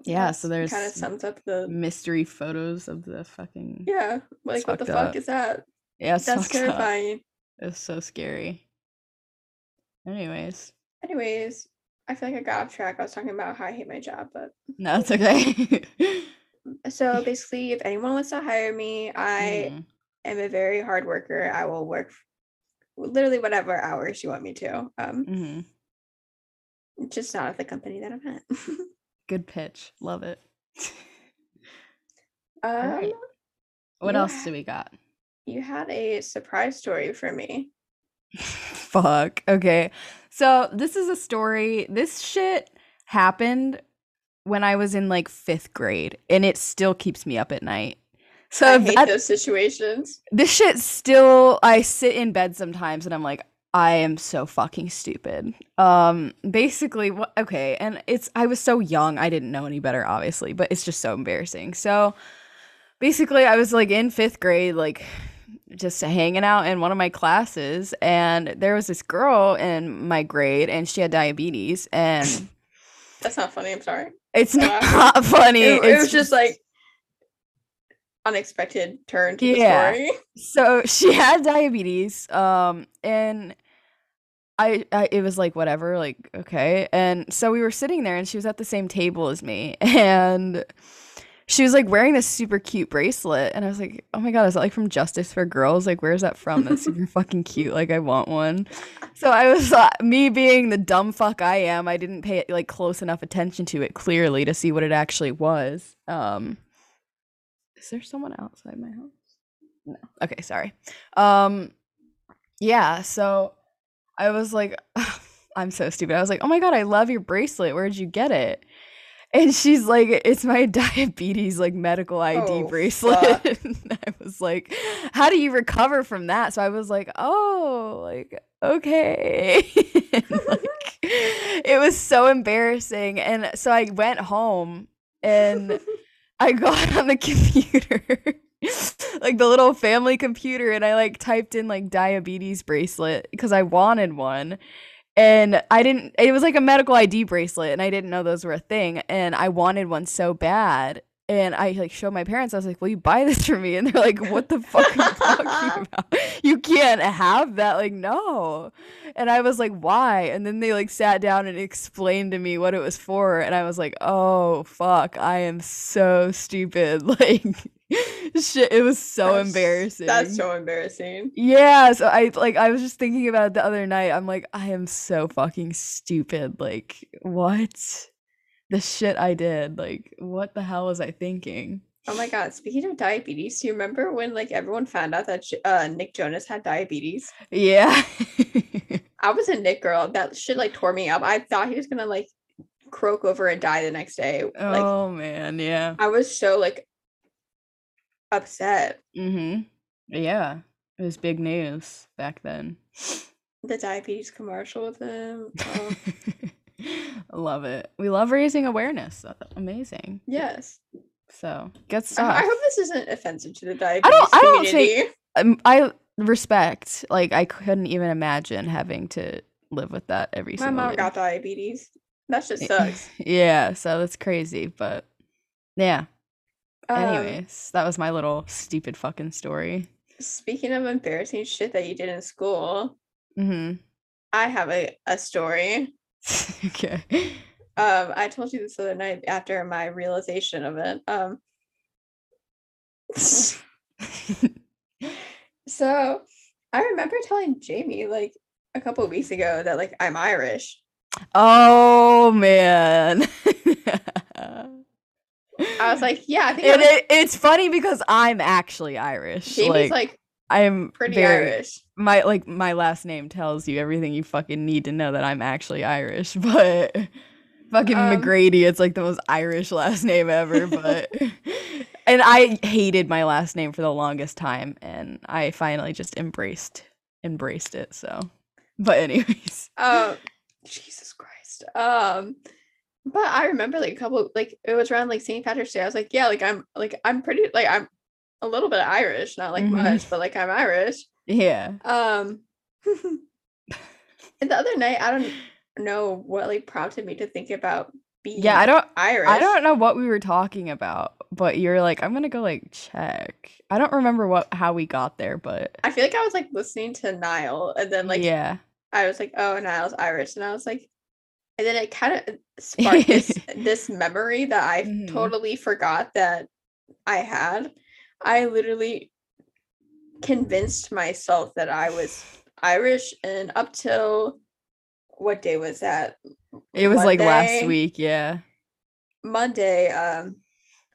yeah, so there's kind of sums up the mystery photos of the fucking yeah, like what the fuck is that? Yeah, that's terrifying. It's so scary. Anyways, I feel like I got off track. I was talking about how I hate my job, but no, it's okay. So basically, if anyone wants to hire me, I am a very hard worker. I will work literally whatever hours you want me to. Just not at the company that I'm at. Good pitch. Love it. All right. What else do we got? You had a surprise story for me. Fuck. Okay. So this is a story. This shit happened when I was in like 5th grade, and it still keeps me up at night. So I hate those situations. This shit still, I sit in bed sometimes and I'm like, I am so fucking stupid. Basically, okay, and I was so young, I didn't know any better, obviously, but it's just so embarrassing. So, basically, I was, like, in 5th grade, like, just hanging out in one of my classes, and there was this girl in my grade, and she had diabetes, and... That's not funny, I'm sorry. It's not funny. It was just, like... unexpected turn to the story. So she had diabetes, and I it was like whatever, like okay. And so we were sitting there, and she was at the same table as me, and she was like wearing this super cute bracelet, and I was like, oh my god, is that like from Justice for Girls? Like, where is that from? That's super fucking cute. Like, I want one. So I was me being the dumb fuck I am, I didn't pay like close enough attention to it clearly to see what it actually was. Is there someone outside my house? No. Okay, sorry. Yeah, so I was like, I'm so stupid. I was like, oh my god, I love your bracelet. Where did you get it? And she's like, it's my diabetes like medical ID bracelet. And I was like, how do you recover from that? So I was like, oh, like okay. And, like, it was so embarrassing. And so I went home and I got on the computer, like the little family computer, and I like typed in like diabetes bracelet because I wanted one. And it was like a medical ID bracelet, and I didn't know those were a thing. And I wanted one so bad. And I like showed my parents, I was like, will you buy this for me? And they're like, what the fuck are you talking about? You can't have that. Like, no. And I was like, why? And then they like sat down and explained to me what it was for. And I was like, oh, fuck, I am so stupid. Like, shit, it was so embarrassing. That's so embarrassing. Yeah, so I was just thinking about it the other night. I'm like, I am so fucking stupid. Like, what? The shit I did. Like, what the hell was I thinking? Oh my god, speaking of diabetes, do you remember when like everyone found out that Nick Jonas had diabetes? Yeah. I was a Nick girl. That shit like tore me up. I thought he was gonna like croak over and die the next day. Like, oh man, yeah. I was so like upset. Mm-hmm. Yeah. It was big news back then. The diabetes commercial with him. Oh. Love it. We love raising awareness. Amazing. Yes. So good stuff. I hope this isn't offensive to the diabetes community. I respect. Like, I couldn't even imagine having to live with that every single day. My mom got diabetes. That just sucks. Yeah, so that's crazy. But yeah. Anyways, that was my little stupid fucking story. Speaking of embarrassing shit that you did in school, mm-hmm. I have a story. Okay. I told you this other night after my realization of it. So I remember telling Jamie like a couple of weeks ago that like I'm Irish. Oh man. I was like, yeah, I think it's funny because I'm actually Irish. Jamie's like I'm pretty Irish. My last name tells you everything you fucking need to know that I'm actually Irish, but fucking McGrady, it's like the most Irish last name ever, but and I hated my last name for the longest time, and I finally just embraced it, so but anyways. Jesus Christ. But I remember like a couple like it was around like St. Patrick's Day. I was like, yeah, like I'm pretty like I'm a little bit Irish, not like mm-hmm. much, but like I'm Irish. Yeah. And the other night, I don't know what like prompted me to think about being Irish. I don't know what we were talking about, but you're like, I'm gonna go like check. I don't remember how we got there, but I feel like I was like listening to Niall, and then like yeah, I was like, oh, Niall's Irish, and I was like, and then it kind of sparked this memory that I mm-hmm. totally forgot that I had. I literally convinced myself that I was Irish, and up till what day was that? It was Monday, like last week, yeah. Monday,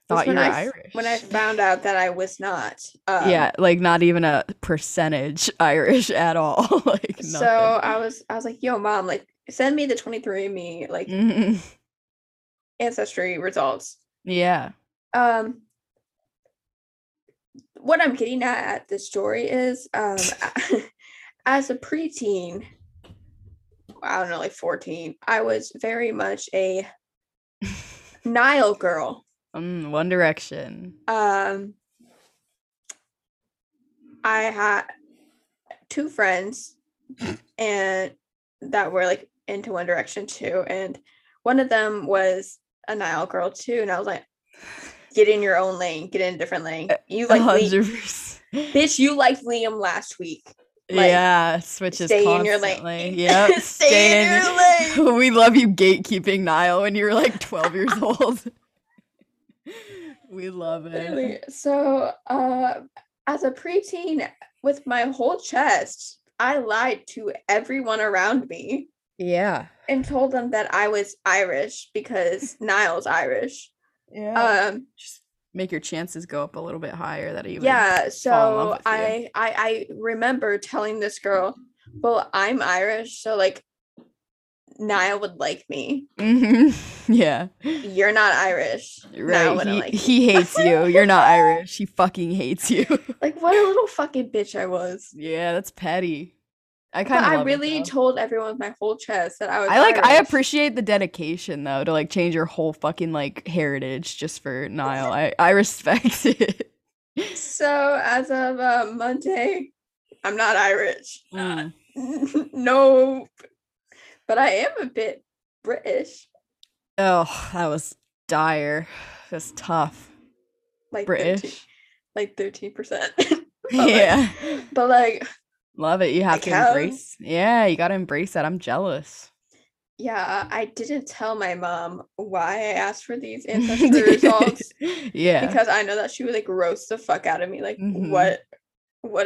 thought you were Irish. When I found out that I was not. Yeah, like not even a percentage Irish at all. Like nothing. So I was like, yo, mom, like send me the 23andMe like mm-hmm. ancestry results. Yeah. What I'm getting at this story is, as a preteen, I don't know, like 14, I was very much a Niall girl. One Direction. I had two friends, and that were like into One Direction too, and one of them was a Niall girl too, and I was like, get in your own lane. Get in a different lane. You like 100%. Bitch, you liked Liam last week. Like, yeah, switches stay constantly. In your lane. Yep. Stay in your lane. We love you gatekeeping, Niall, when you were like 12 years old. We love it. Literally. So as a preteen, with my whole chest, I lied to everyone around me. Yeah. And told them that I was Irish because Niall's Irish. Yeah, just make your chances go up a little bit higher that even yeah. So I remember telling this girl, well, I'm Irish, so like Niall would like me. Mm-hmm. Yeah, you're not Irish, right? He hates you. You're not Irish. He fucking hates you. Like what a little fucking bitch I was. Yeah, that's petty. I told everyone with my whole chest that I was Irish. I appreciate the dedication though to like change your whole fucking like heritage just for Niall. I respect it. So as of Monday, I'm not Irish. No, but I am a bit British. Oh, that was dire. That's tough. Like British, like 13%. Yeah, but like. Love it. You have to embrace. Yeah, you got to embrace that. I'm jealous. Yeah, I didn't tell my mom why I asked for these ancestry results. Yeah. Because I know that she would, like, roast the fuck out of me. Like, mm-hmm. What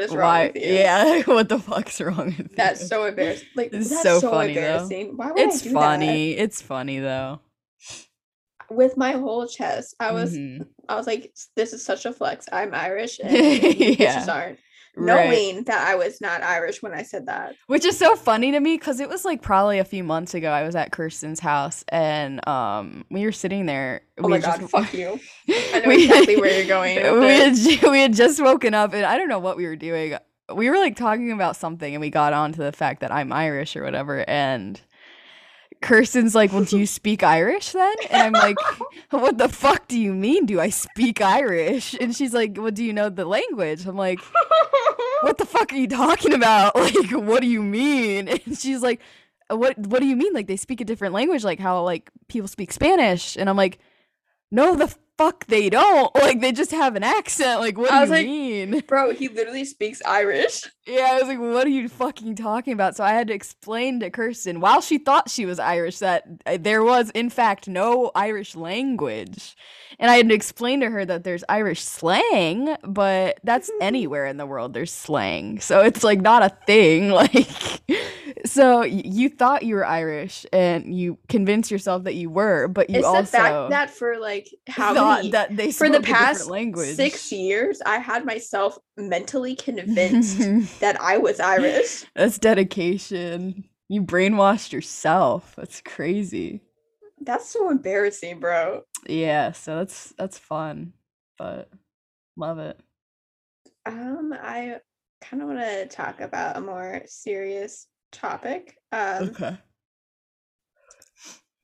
is wrong with you? Yeah, what the fuck's wrong with you? That's so embarrassing. Like, it's that's so funny, embarrassing. Though. Why would I do that? It's funny, though. With my whole chest, I was like, this is such a flex. I'm Irish, and yeah. bitches aren't. Knowing that I was not Irish when I said that. Which is so funny to me, because it was like probably a few months ago. I was at Kirsten's house, and we were sitting there. Oh my god, fuck you. I know exactly where you're going. We had just woken up, and I don't know what we were doing. We were like talking about something, and we got on to the fact that I'm Irish or whatever, and Kirsten's like, well, do you speak Irish then? And I'm like, what the fuck do you mean, do I speak Irish? And she's like, well, do you know the language? I'm like, what the fuck are you talking about? Like, what do you mean? And she's like, what do you mean? Like, they speak a different language, like how like people speak Spanish. And I'm like, no, the fuck they don't. Like, they just have an accent. Like, what do you mean? Bro, he literally speaks Irish. Yeah, I was like, what are you fucking talking about? So I had to explain to Kirsten, while she thought she was Irish, that there was, in fact, no Irish language. And I had to explain to her that there's Irish slang, but that's anywhere in the world there's slang. So it's, like, not a thing. Like, so you thought you were Irish, and you convinced yourself that you were, but you also... It's the fact that for, like, how many... That they for the past 6 years, I had myself mentally convinced that I was Irish. That's dedication. You brainwashed yourself. That's crazy. That's so embarrassing, bro. Yeah, so that's fun, but love it. I kind of want to talk about a more serious topic. Okay.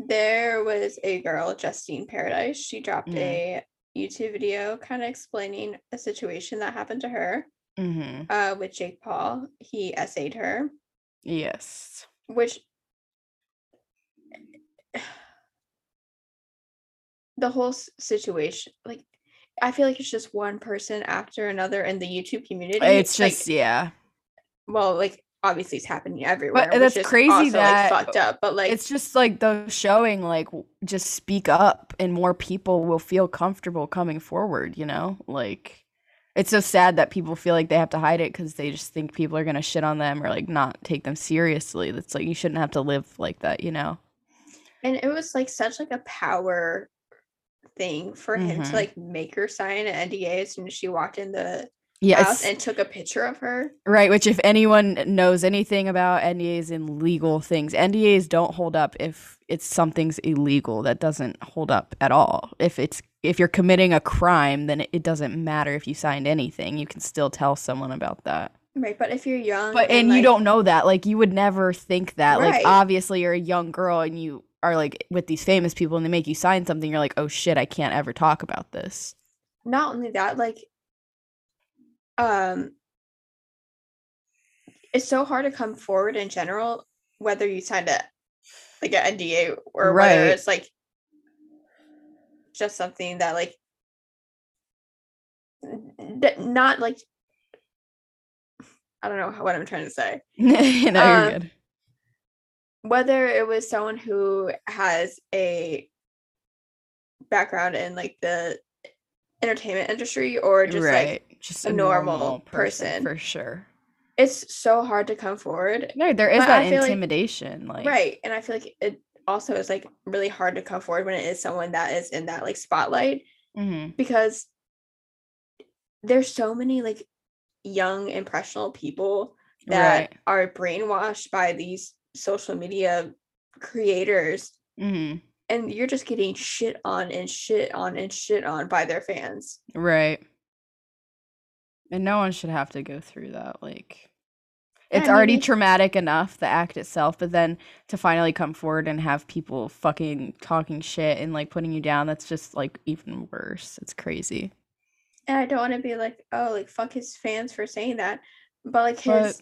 There was a girl, Justine Paradise. She dropped a YouTube video kind of explaining a situation that happened to her with Jake Paul. He essayed her. Yes. Which... the whole situation, like, I feel like it's just one person after another in the YouTube community. It's just like, yeah, well, like, obviously it's happening everywhere, but that's crazy, also, that like, fucked up, but like it's just like the showing, like, just speak up and more people will feel comfortable coming forward, you know? Like, it's so sad that people feel like they have to hide it because they just think people are gonna shit on them or like not take them seriously. That's like, you shouldn't have to live like that, you know? And it was like such like a power thing for him to like make her sign an NDA as soon as she walked in the house and took a picture of her. Right, which if anyone knows anything about NDAs and legal things, NDAs don't hold up if it's something's illegal. That doesn't hold up at all. If you're committing a crime, then it doesn't matter if you signed anything. You can still tell someone about that. Right, but if you're young, and like, you don't know that, like, you would never think that. Right. Like, obviously you're a young girl and you are like with these famous people and they make you sign something, you're like, oh shit, I can't ever talk about this. Not only that, like, it's so hard to come forward in general, whether you signed a like an NDA or whether it's like just something that like not like, I don't know what I'm trying to say. You're good. Whether it was someone who has a background in like the entertainment industry or just like just a normal person, for sure, it's so hard to come forward. No, there is that intimidation, like, right. And I feel like it also is like really hard to come forward when it is someone that is in that like spotlight, because there's so many like young impressionable people that are brainwashed by these social media creators, and you're just getting shit on and shit on and shit on by their fans, right? And no one should have to go through that. Like, it's already traumatic enough, the act itself, but then to finally come forward and have people fucking talking shit and like putting you down, that's just like even worse. It's crazy. And I don't want to be like, oh, like, fuck his fans for saying that, but like his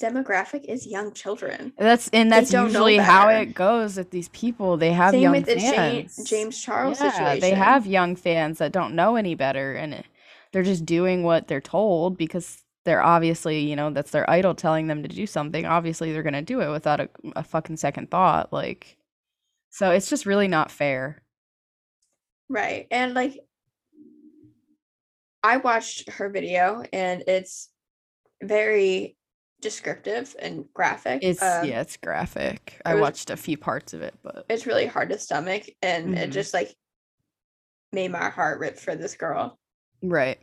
demographic is young children. That's usually how it goes with these people. They have young fans. Same with the James Charles situation. They have young fans that don't know any better, and they're just doing what they're told because they're obviously, you know, that's their idol telling them to do something. Obviously, they're going to do it without a fucking second thought. Like, so it's just really not fair. Right. And like, I watched her video and it's very descriptive and graphic. It's yeah, it's graphic. I watched a few parts of it, but it's really hard to stomach, and it just like made my heart rip for this girl. Right.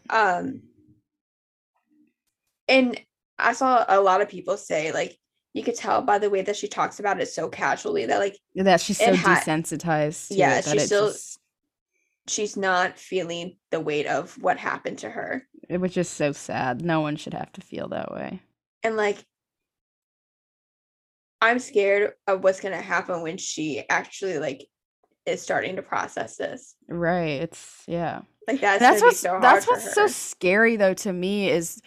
And I saw a lot of people say, like, you could tell by the way that she talks about it so casually that, like, that she's so desensitized. Yeah, she's still, she's not feeling the weight of what happened to her. It was just so sad. No one should have to feel that way. And, like, I'm scared of what's going to happen when she actually, like, is starting to process this. Right. It's, yeah. Like, that's what's so hard. That's what's so scary, though, to me is,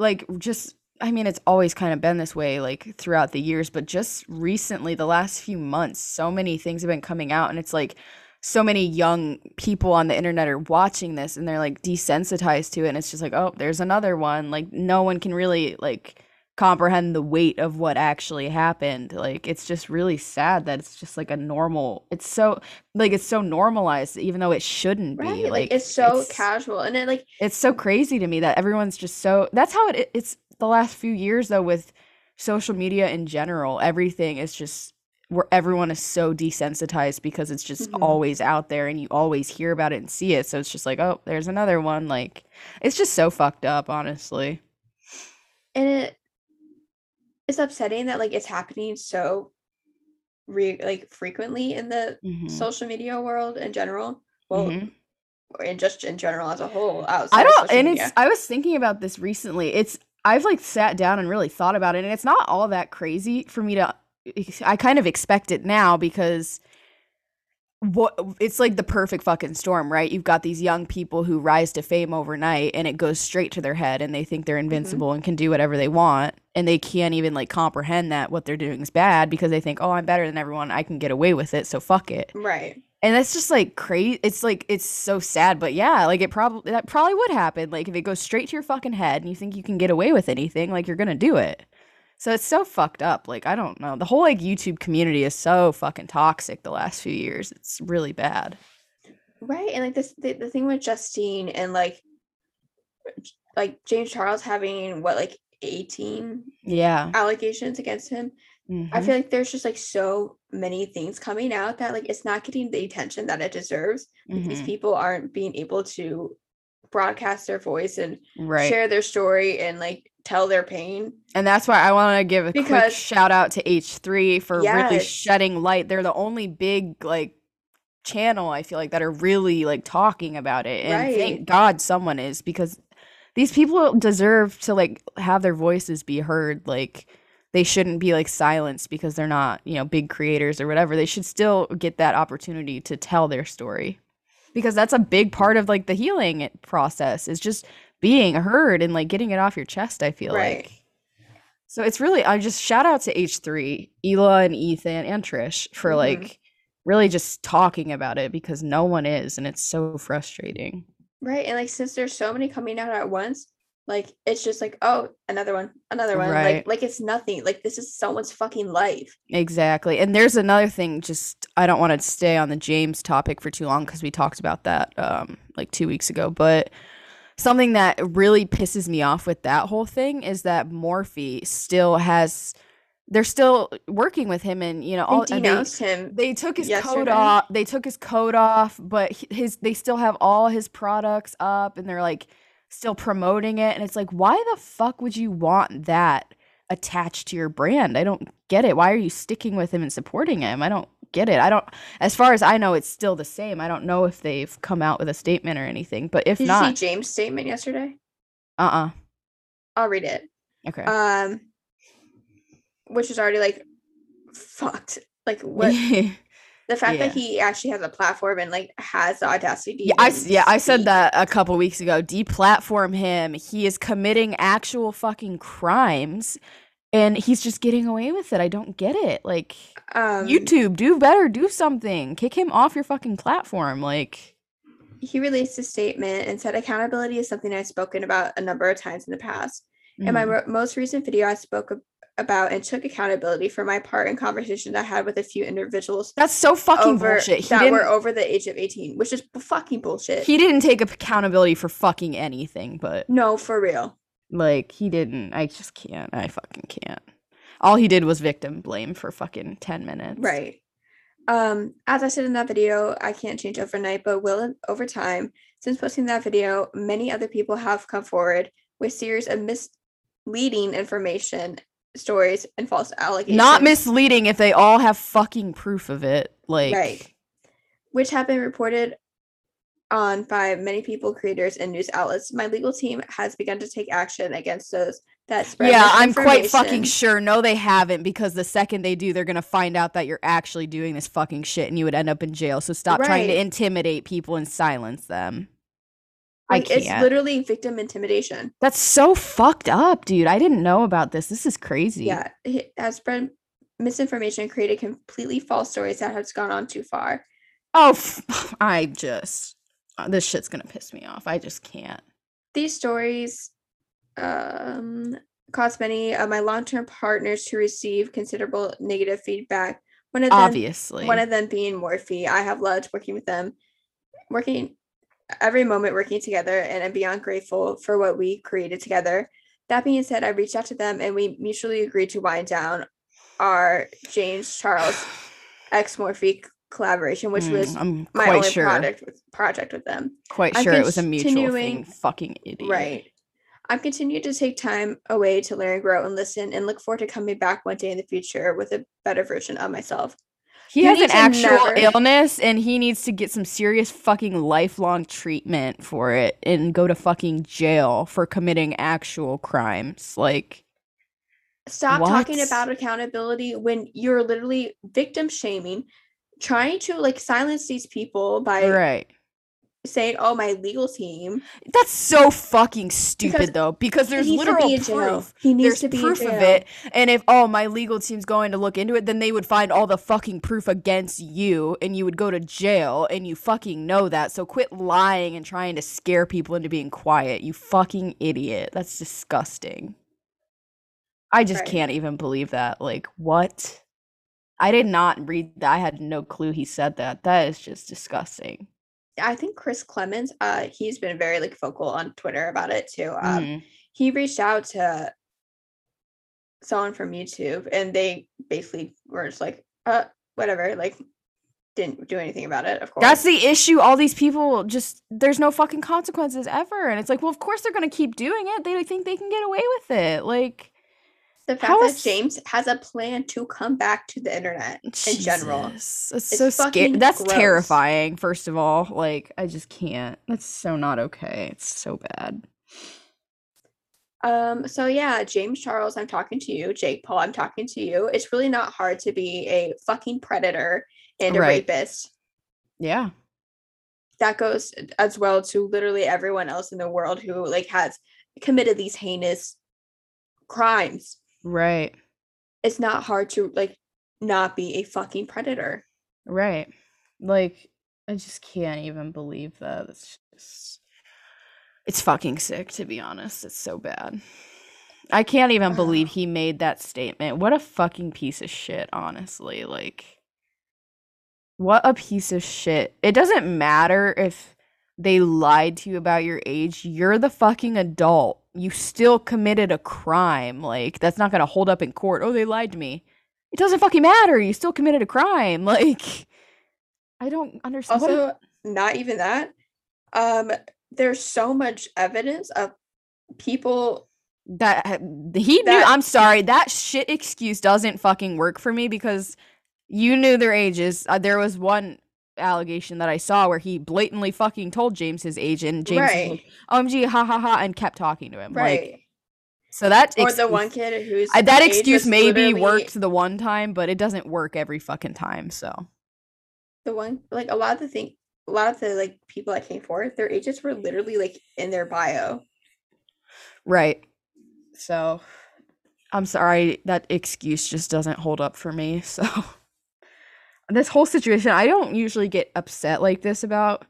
like, just, I mean, it's always kind of been this way, like, throughout the years, but just recently, the last few months, so many things have been coming out, and it's, like, so many young people on the internet are watching this, and they're, like, desensitized to it, and it's just like, oh, there's another one. Like, no one can really, like, comprehend the weight of what actually happened. Like, it's just really sad that it's just like a normal, it's so like, it's so normalized, even though it shouldn't be. Like, it's so casual, and it, like, it's so crazy to me that everyone's just so, that's how it's the last few years, though, with social media in general. Everything is just where everyone is so desensitized because it's just always out there, and you always hear about it and see it, so it's just like, oh, there's another one. Like, it's just so fucked up, honestly. And it's upsetting that, like, it's happening so frequently in the social media world in general. Well, and just in general as a whole. I was thinking about this recently. I've like sat down and really thought about it, and it's not all that crazy for me to. I kind of expect it now because. It's like the perfect fucking storm, right? You've got these young people who rise to fame overnight, and it goes straight to their head, and they think they're invincible and can do whatever they want, and they can't even like comprehend that what they're doing is bad because they think, oh, I'm better than everyone, I can get away with it, so fuck it, right? And that's just like crazy. It's like, it's so sad, but yeah, like that probably would happen. Like, if it goes straight to your fucking head and you think you can get away with anything, like, you're gonna do it. So it's so fucked up. Like, I don't know. The whole, like, YouTube community is so fucking toxic the last few years. It's really bad. Right. And, like, this, the thing with Justine and, like James Charles having, what, like, 18 allegations against him. I feel like there's just, like, so many things coming out that, like, it's not getting the attention that it deserves. Like, these people aren't being able to broadcast their voice and share their story and, like, tell their pain. And that's why I want to give a quick shout out to H3 for really shedding light. They're the only big, like, channel, I feel like, that are really, like, talking about it, and thank God someone is, because these people deserve to, like, have their voices be heard. Like, they shouldn't be, like, silenced because they're not, you know, big creators or whatever. They should still get that opportunity to tell their story, because that's a big part of, like, the healing process, is just being heard and, like, getting it off your chest, I feel like. So it's really, I just shout out to H3, Ela and Ethan and Trish for like really just talking about it, because no one is, and it's so frustrating. Right. And like, since there's so many coming out at once, like, it's just like, oh, another one. Right. Like it's nothing. Like, this is someone's fucking life. Exactly. And there's another thing, just, I don't want to stay on the James topic for too long, because we talked about that like 2 weeks ago, but something that really pisses me off with that whole thing is that Morphe still has, they're still working with him, and, you know, they denounced him. They took his code off. They took his code off, but they still have all his products up, and they're like still promoting it. And it's like, why the fuck would you want that attached to your brand? I don't get it. Why are you sticking with him and supporting him? I don't get it. I don't, as far as I know, it's still the same. I don't know if they've come out with a statement or anything, but if not. Did you see James' statement yesterday? I'll read it. Okay. Which is already like fucked. Like, what the fact that he actually has a platform and like has the audacity to I said that a couple weeks ago. Deplatform him. He is committing actual fucking crimes, and he's just getting away with it. I don't get it. Like, YouTube, do better. Do something. Kick him off your fucking platform. Like, he released a statement and said, accountability is something I've spoken about a number of times in the past. Mm-hmm. In my most recent video, I spoke about and took accountability for my part in conversations I had with a few individuals. That's so fucking bullshit. Were over the age of 18, which is fucking bullshit. He didn't take accountability for fucking anything, but. No, for real. Like, he didn't. I just can't. I fucking can't. All he did was victim blame for fucking 10 minutes. Right. As I said in that video, I can't change overnight, but will over time. Since posting that video, many other people have come forward with series of misleading information, stories, and false allegations. Not misleading if they all have fucking proof of it. Like, right. Which have been reported on by many people, creators, and news outlets. My legal team has begun to take action against those that spread misinformation. Yeah, I'm quite fucking sure. No, they haven't, because the second they do, they're going to find out that you're actually doing this fucking shit and you would end up in jail. So stop trying to intimidate people and silence them. Like, it's literally victim intimidation. That's so fucked up, dude. I didn't know about this. This is crazy. Yeah, it has spread misinformation, created completely false stories that has gone on too far. This shit's gonna piss me off. I just can't. These stories caused many of my long-term partners to receive considerable negative feedback. One of them being Morphe. I have loved working with them, every moment working together, and I'm beyond grateful for what we created together. That being said, I reached out to them and we mutually agreed to wind down our James Charles ex Morphe collaboration, which was my only project with them. It was a mutual thing. Fucking idiot. Right. I've continued to take time away to learn, grow, and listen, and look forward to coming back one day in the future with a better version of myself. He has an actual illness, and he needs to get some serious fucking lifelong treatment for it and go to fucking jail for committing actual crimes. Like, stop talking about accountability when you're literally victim shaming, trying to, like, silence these people by saying, oh, my legal team. That's so fucking stupid, because there's literal proof. He needs to be in jail. There's proof of it. And if, my legal team's going to look into it, then they would find all the fucking proof against you, and you would go to jail, and you fucking know that. So quit lying and trying to scare people into being quiet, you fucking idiot. That's disgusting. I just can't even believe that. Like, what? I did not read that. I had no clue he said that. That is just disgusting. I think Chris Clemens, he's been very, like, vocal on Twitter about it too. He reached out to someone from YouTube, and they basically were just like, whatever, like, didn't do anything about it. Of course, that's the issue. All these people, just, there's no fucking consequences ever, and it's like, well, of course they're gonna keep doing it. They think they can get away with it. Like, the fact that James has a plan to come back to the internet in general. It's so scary. That's gross. Terrifying, first of all. Like, I just can't. That's so not okay. It's so bad. So, yeah, James Charles, I'm talking to you. Jake Paul, I'm talking to you. It's really not hard to be a fucking predator and a rapist. Yeah. That goes as well to literally everyone else in the world who, like, has committed these heinous crimes. Right. It's not hard to, like, not be a fucking predator. Right. Like, I just can't even believe that. It's just, it's fucking sick, to be honest. It's so bad. I can't even believe he made that statement. What a fucking piece of shit, honestly. Like, what a piece of shit. It doesn't matter if they lied to you about your age. You're the fucking adult. You still committed a crime. Like, that's not gonna hold up in court. Oh, they lied to me. It doesn't fucking matter. You still committed a crime. Like, I don't understand. Also, not even that. There's so much evidence of people that he knew. I'm sorry, that shit excuse doesn't fucking work for me, because you knew their ages. There was one allegation that I saw where he blatantly fucking told James his age, and James was like, OMG, ha ha ha, and kept talking to him. Like, so that the one kid who's that excuse maybe worked the one time, but it doesn't work every fucking time. So the one, like, a lot of the like people that came forward, their ages were literally, like, in their bio. Right. So I'm sorry, that excuse just doesn't hold up for me. So this whole situation, I don't usually get upset like this about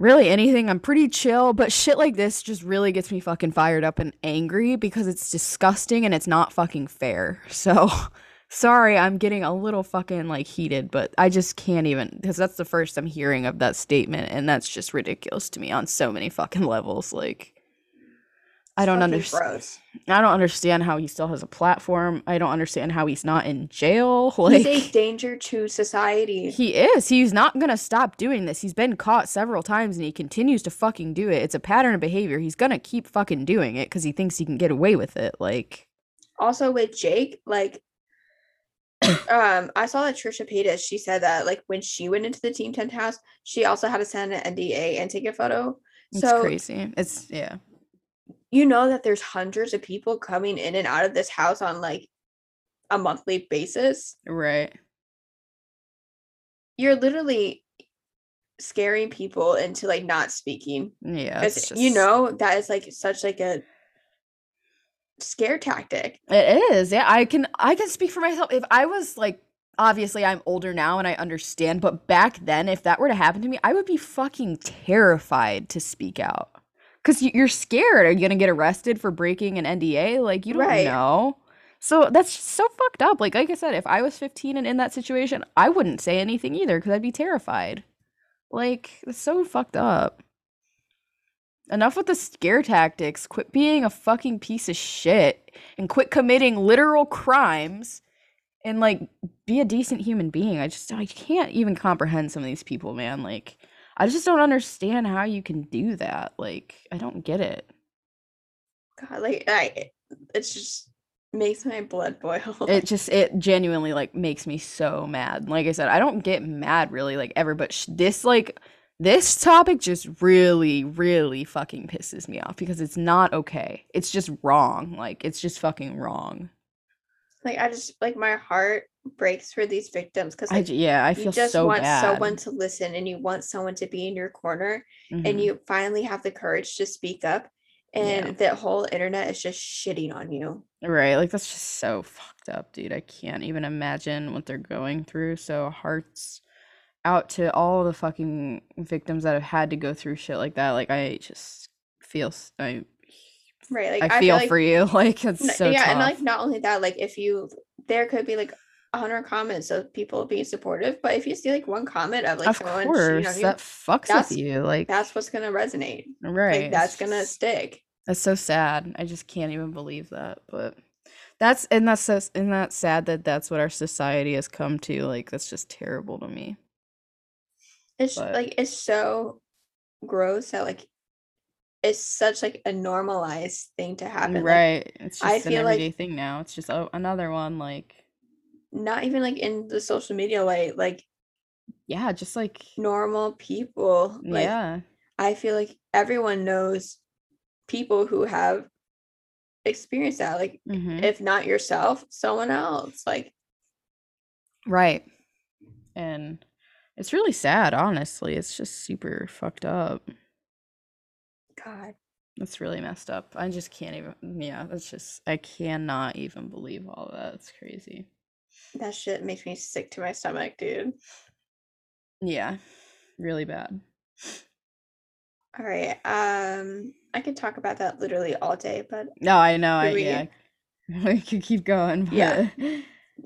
really anything. I'm pretty chill, but shit like this just really gets me fucking fired up and angry because it's disgusting and it's not fucking fair. So sorry, I'm getting a little fucking like heated, but I just can't even, because that's the first I'm hearing of that statement, and that's just ridiculous to me on so many fucking levels. Like, I don't understand. I don't understand how he still has a platform. I don't understand how he's not in jail. Like, he's a danger to society. He is. He's not gonna stop doing this. He's been caught several times and he continues to fucking do it. It's a pattern of behavior. He's gonna keep fucking doing it because he thinks he can get away with it. Like, also with Jake, like, I saw that Trisha Paytas, she said that like when she went into the Team 10 house, she also had to sign an NDA and take a photo. It's so crazy. It's, yeah. You know that there's hundreds of people coming in and out of this house on like a monthly basis. Right. You're literally scaring people into like not speaking. Yeah. Just... You know, that is like such like a scare tactic. It is. Yeah. I can speak for myself. If I was like, obviously I'm older now and I understand, but back then, if that were to happen to me, I would be fucking terrified to speak out. Because you're scared. Are you going to get arrested for breaking an NDA? Like, you don't know. So that's just so fucked up. Like I said, if I was 15 and in that situation, I wouldn't say anything either because I'd be terrified. Like, it's so fucked up. Enough with the scare tactics. Quit being a fucking piece of shit and quit committing literal crimes and, like, be a decent human being. I can't even comprehend some of these people, man. Like, I just don't understand how you can do that. Like, I don't get it. God, like, it just makes my blood boil. It genuinely, like, makes me so mad. Like I said, I don't get mad really, like, ever, but this topic just really, really fucking pisses me off because it's not okay. It's just wrong. Like, it's just fucking wrong. Like, I just, like, my heart breaks for these victims because like, I feel so bad. You just want someone to listen and you want someone to be in your corner, mm-hmm. and you finally have the courage to speak up, and the whole internet is just shitting on you. Right, like, that's just so fucked up, dude. I can't even imagine what they're going through. So hearts out to all the fucking victims that have had to go through shit like that. Like, I just feel I feel like, for you. Like, it's so tough. And like, not only that, like, if you, there could be like 100 comments of people being supportive, but if you see like one comment of like, of someone, course, you know, that fucks with you, like, that's what's gonna resonate, right? Like, that's gonna stick. That's so sad. I just can't even believe that. But that's sad that that's what our society has come to. Like, that's just terrible to me. It's like, it's so gross that like it's such like a normalized thing to happen, right? Like, it's just an everyday thing now. It's just another one, like, not even like in the social media light, like, yeah, just like normal people. Like, yeah, I feel like everyone knows people who have experienced that. Like, mm-hmm. if not yourself, someone else. Like, right. And it's really sad, honestly. It's just super fucked up. God, that's really messed up. I just can't even. Yeah, that's just, I cannot even believe all that. It's crazy. That shit makes me sick to my stomach, dude. Yeah, really bad. All right, I could talk about that literally all day, but no, I know, we could keep going. But... Yeah.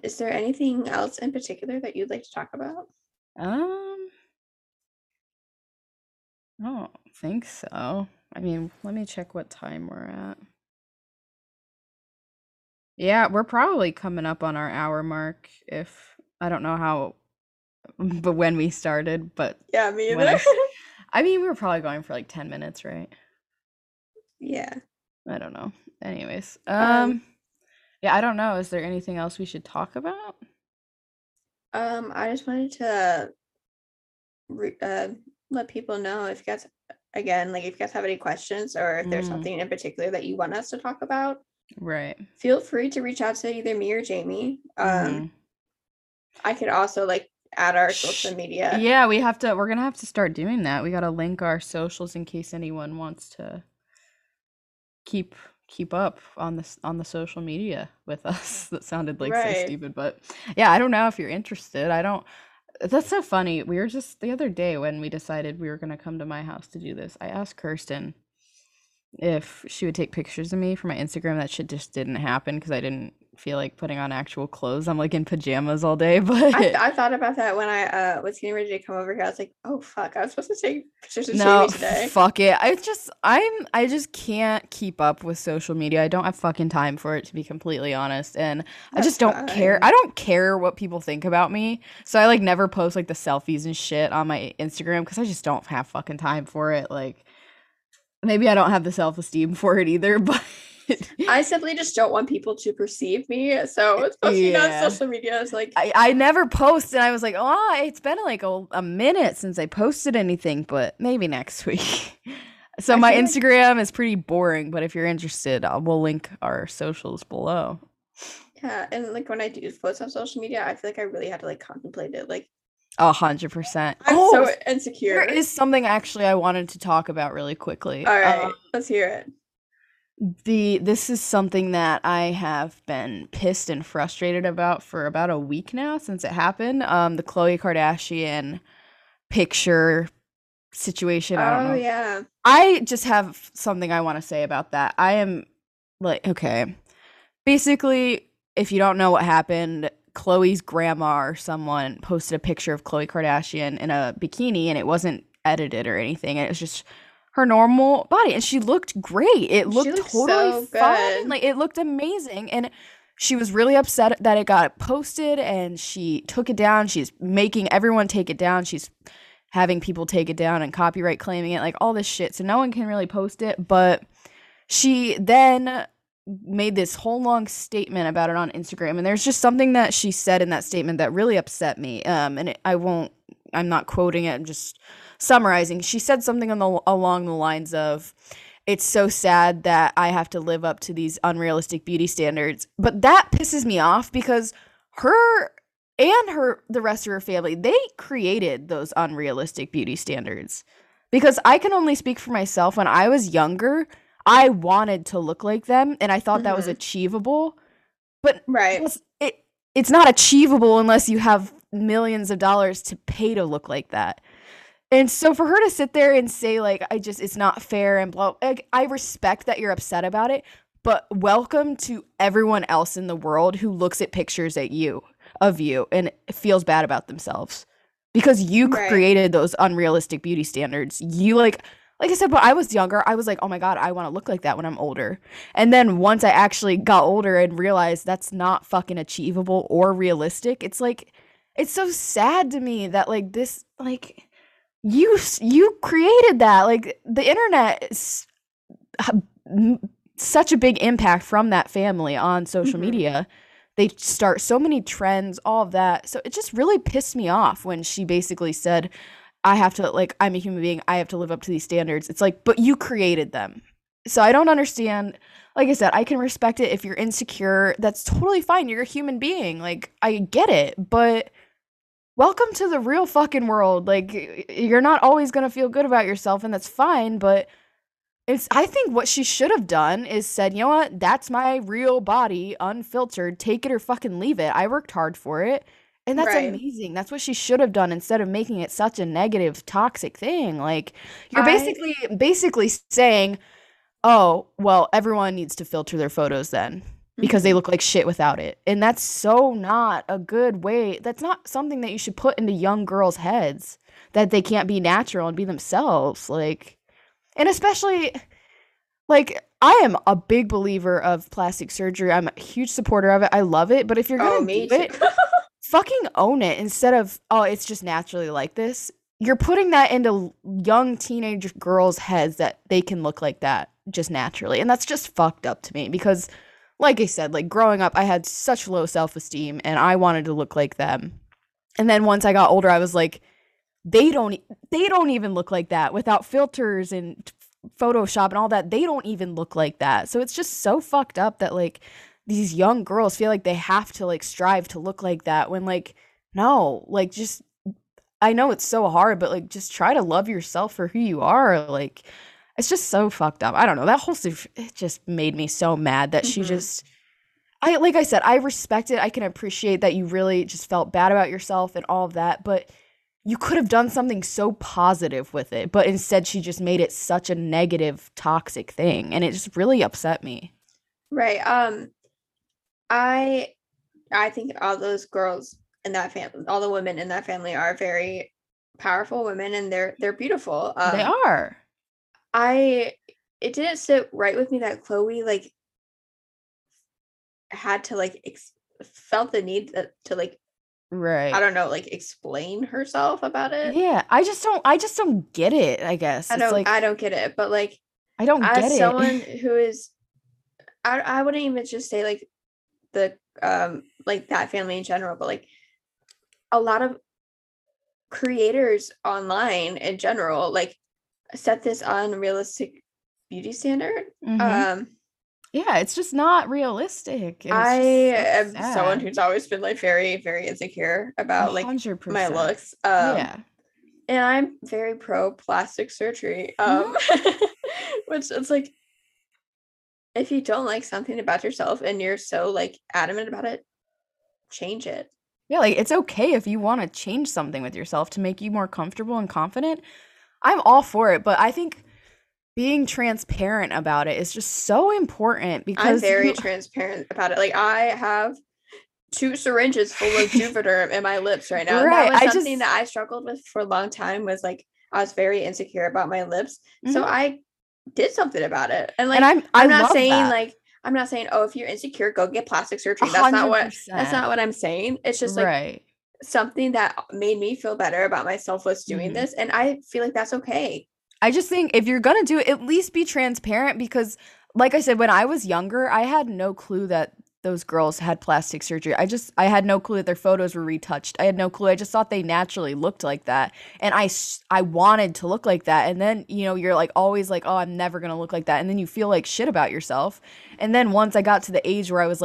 Is there anything else in particular that you'd like to talk about? I don't think so. I mean, let me check what time we're at. Yeah, we're probably coming up on our hour mark. If I don't know how, but when we started, but yeah, me either. I mean, we were probably going for like 10 minutes, right? Yeah. I don't know. Anyways, yeah, I don't know. Is there anything else we should talk about? I just wanted to let people know if you guys, again, like, if you guys have any questions or if there's something in particular that you want us to talk about. Right, feel free to reach out to either me or Jamie. I could also like add our social media. Yeah, we're gonna have to start doing that. We gotta link our socials in case anyone wants to keep up on this, on the social media with us. That sounded like so stupid, but yeah, I don't know if you're interested. I don't That's so funny. We were just the other day when we decided we were going to come to my house to do this, I asked Kirsten if she would take pictures of me for my Instagram. That shit just didn't happen because I didn't feel like putting on actual clothes. I'm like in pajamas all day. But I thought about that when I was getting ready to come over here. I was like, oh fuck, I was supposed to take pictures of Jamie today. Fuck it. I just can't keep up with social media. I don't have fucking time for it, to be completely honest. And that's I just don't fine. Care. I don't care what people think about me. So I like never post like the selfies and shit on my Instagram because I just don't have fucking time for it. Like maybe I don't have the self-esteem for it either, but I simply just don't want people to perceive me, so it's posting on social media. It's like I never post, and I was like, oh, it's been like a minute since I posted anything, but maybe next week. So my Instagram is pretty boring, but if you're interested, we'll link our socials below. Yeah, and like when I do post on social media, I feel like I really had to like contemplate it, like 100%. I'm so insecure. There is something actually I wanted to talk about really quickly. All right, let's hear it. This is something that I have been pissed and frustrated about for about a week now since it happened. The Khloe Kardashian picture situation. I don't know. Yeah. I just have something I want to say about that. I am like, okay. Basically, if you don't know what happened, Khloe's grandma or someone posted a picture of Khloe Kardashian in a bikini, and it wasn't edited or anything. It was just her normal body, and she looked great. It looked totally fine. Like, it looked amazing, and she was really upset that it got posted, and she took it down. She's making everyone take it down. She's having people take it down and copyright claiming it, like all this shit, so no one can really post it. But she then made this whole long statement about it on Instagram, and there's just something that she said in that statement that really upset me, and I'm not quoting it, I'm just summarizing. She said something along the lines of, it's so sad that I have to live up to these unrealistic beauty standards. But that pisses me off because her and the rest of her family, they created those unrealistic beauty standards. Because I can only speak for myself. When I was younger, I wanted to look like them, and I thought that was achievable. But it's not achievable unless you have millions of dollars to pay to look like that. And so for her to sit there and say, like, it's not fair and blah, like, I respect that you're upset about it, but welcome to everyone else in the world who looks at pictures of you and feels bad about themselves because you created those unrealistic beauty standards. You like I said, but I was younger. I was like, oh my God, I want to look like that when I'm older. And then once I actually got older and realized that's not fucking achievable or realistic, it's like, it's so sad to me that like this, like, You created that. Like, the internet is such a big impact from that family on social media. They start so many trends, all of that. So it just really pissed me off when she basically said, I'm a human being. I have to live up to these standards. It's like, but you created them. So I don't understand. Like I said, I can respect it. If you're insecure, that's totally fine. You're a human being. Like, I get it. But welcome to the real fucking world. Like, you're not always going to feel good about yourself, and that's fine, but I think what she should have done is said, you know what, that's my real body, unfiltered, take it or fucking leave it. I worked hard for it, and that's amazing. That's what she should have done instead of making it such a negative, toxic thing. Like, you're basically saying, oh, well, everyone needs to filter their photos then, because they look like shit without it. And that's so not a good way. That's not something that you should put into young girls' heads, that they can't be natural and be themselves. Like, and especially, like, I am a big believer of plastic surgery. I'm a huge supporter of it. I love it. But if you're going to do it, fucking own it instead of, oh, it's just naturally like this. You're putting that into young teenage girls' heads that they can look like that just naturally. And that's just fucked up to me because, like I said, like, growing up, I had such low self-esteem, and I wanted to look like them. And then once I got older, I was like, they don't even look like that without filters and Photoshop and all that. They don't even look like that. So it's just so fucked up that, like, these young girls feel like they have to, like, strive to look like that when, like, no, like, just, I know it's so hard, but, like, just try to love yourself for who you are. Like, it's just so fucked up. I don't know. That whole stuff, it just made me so mad that she just, like I said, I respect it. I can appreciate that you really just felt bad about yourself and all of that. But you could have done something so positive with it, but instead she just made it such a negative, toxic thing. And it just really upset me. Right. I think all those girls in that family, all the women in that family are very powerful women, and they're beautiful. They are. It didn't sit right with me that Khloe had to felt the need to right. I don't know, explain herself about it. Yeah, I just don't get it, I guess. I don't get it, but I don't get it. As someone who is, I wouldn't even just say the that family in general, but a lot of creators online in general set this unrealistic beauty standard. Mm-hmm. Yeah, it's just not realistic. I am someone who's always been very, very insecure about 100%. My looks. Yeah. And I'm very pro plastic surgery. Which it's if you don't like something about yourself and you're so adamant about it, change it. Yeah, it's okay if you want to change something with yourself to make you more comfortable and confident. I'm all for it, but I think being transparent about it is just so important, because I'm very transparent about it. I have 2 syringes full of Juvederm in my lips right now. Right. And that was something that I struggled with for a long time, was I was very insecure about my lips. Mm-hmm. So I did something about it. And I'm not saying that. I'm not saying, oh, if you're insecure, go get plastic surgery. That's not what I'm saying. It's just right. Something that made me feel better about myself was doing mm-hmm. this. And I feel that's okay. I just think if you're going to do it, at least be transparent, because like I said, when I was younger, I had no clue that those girls had plastic surgery. I had no clue that their photos were retouched. I had no clue. I just thought they naturally looked like that. And I wanted to look like that. And then, you're always oh, I'm never going to look like that. And then you feel like shit about yourself. And then once I got to the age where I was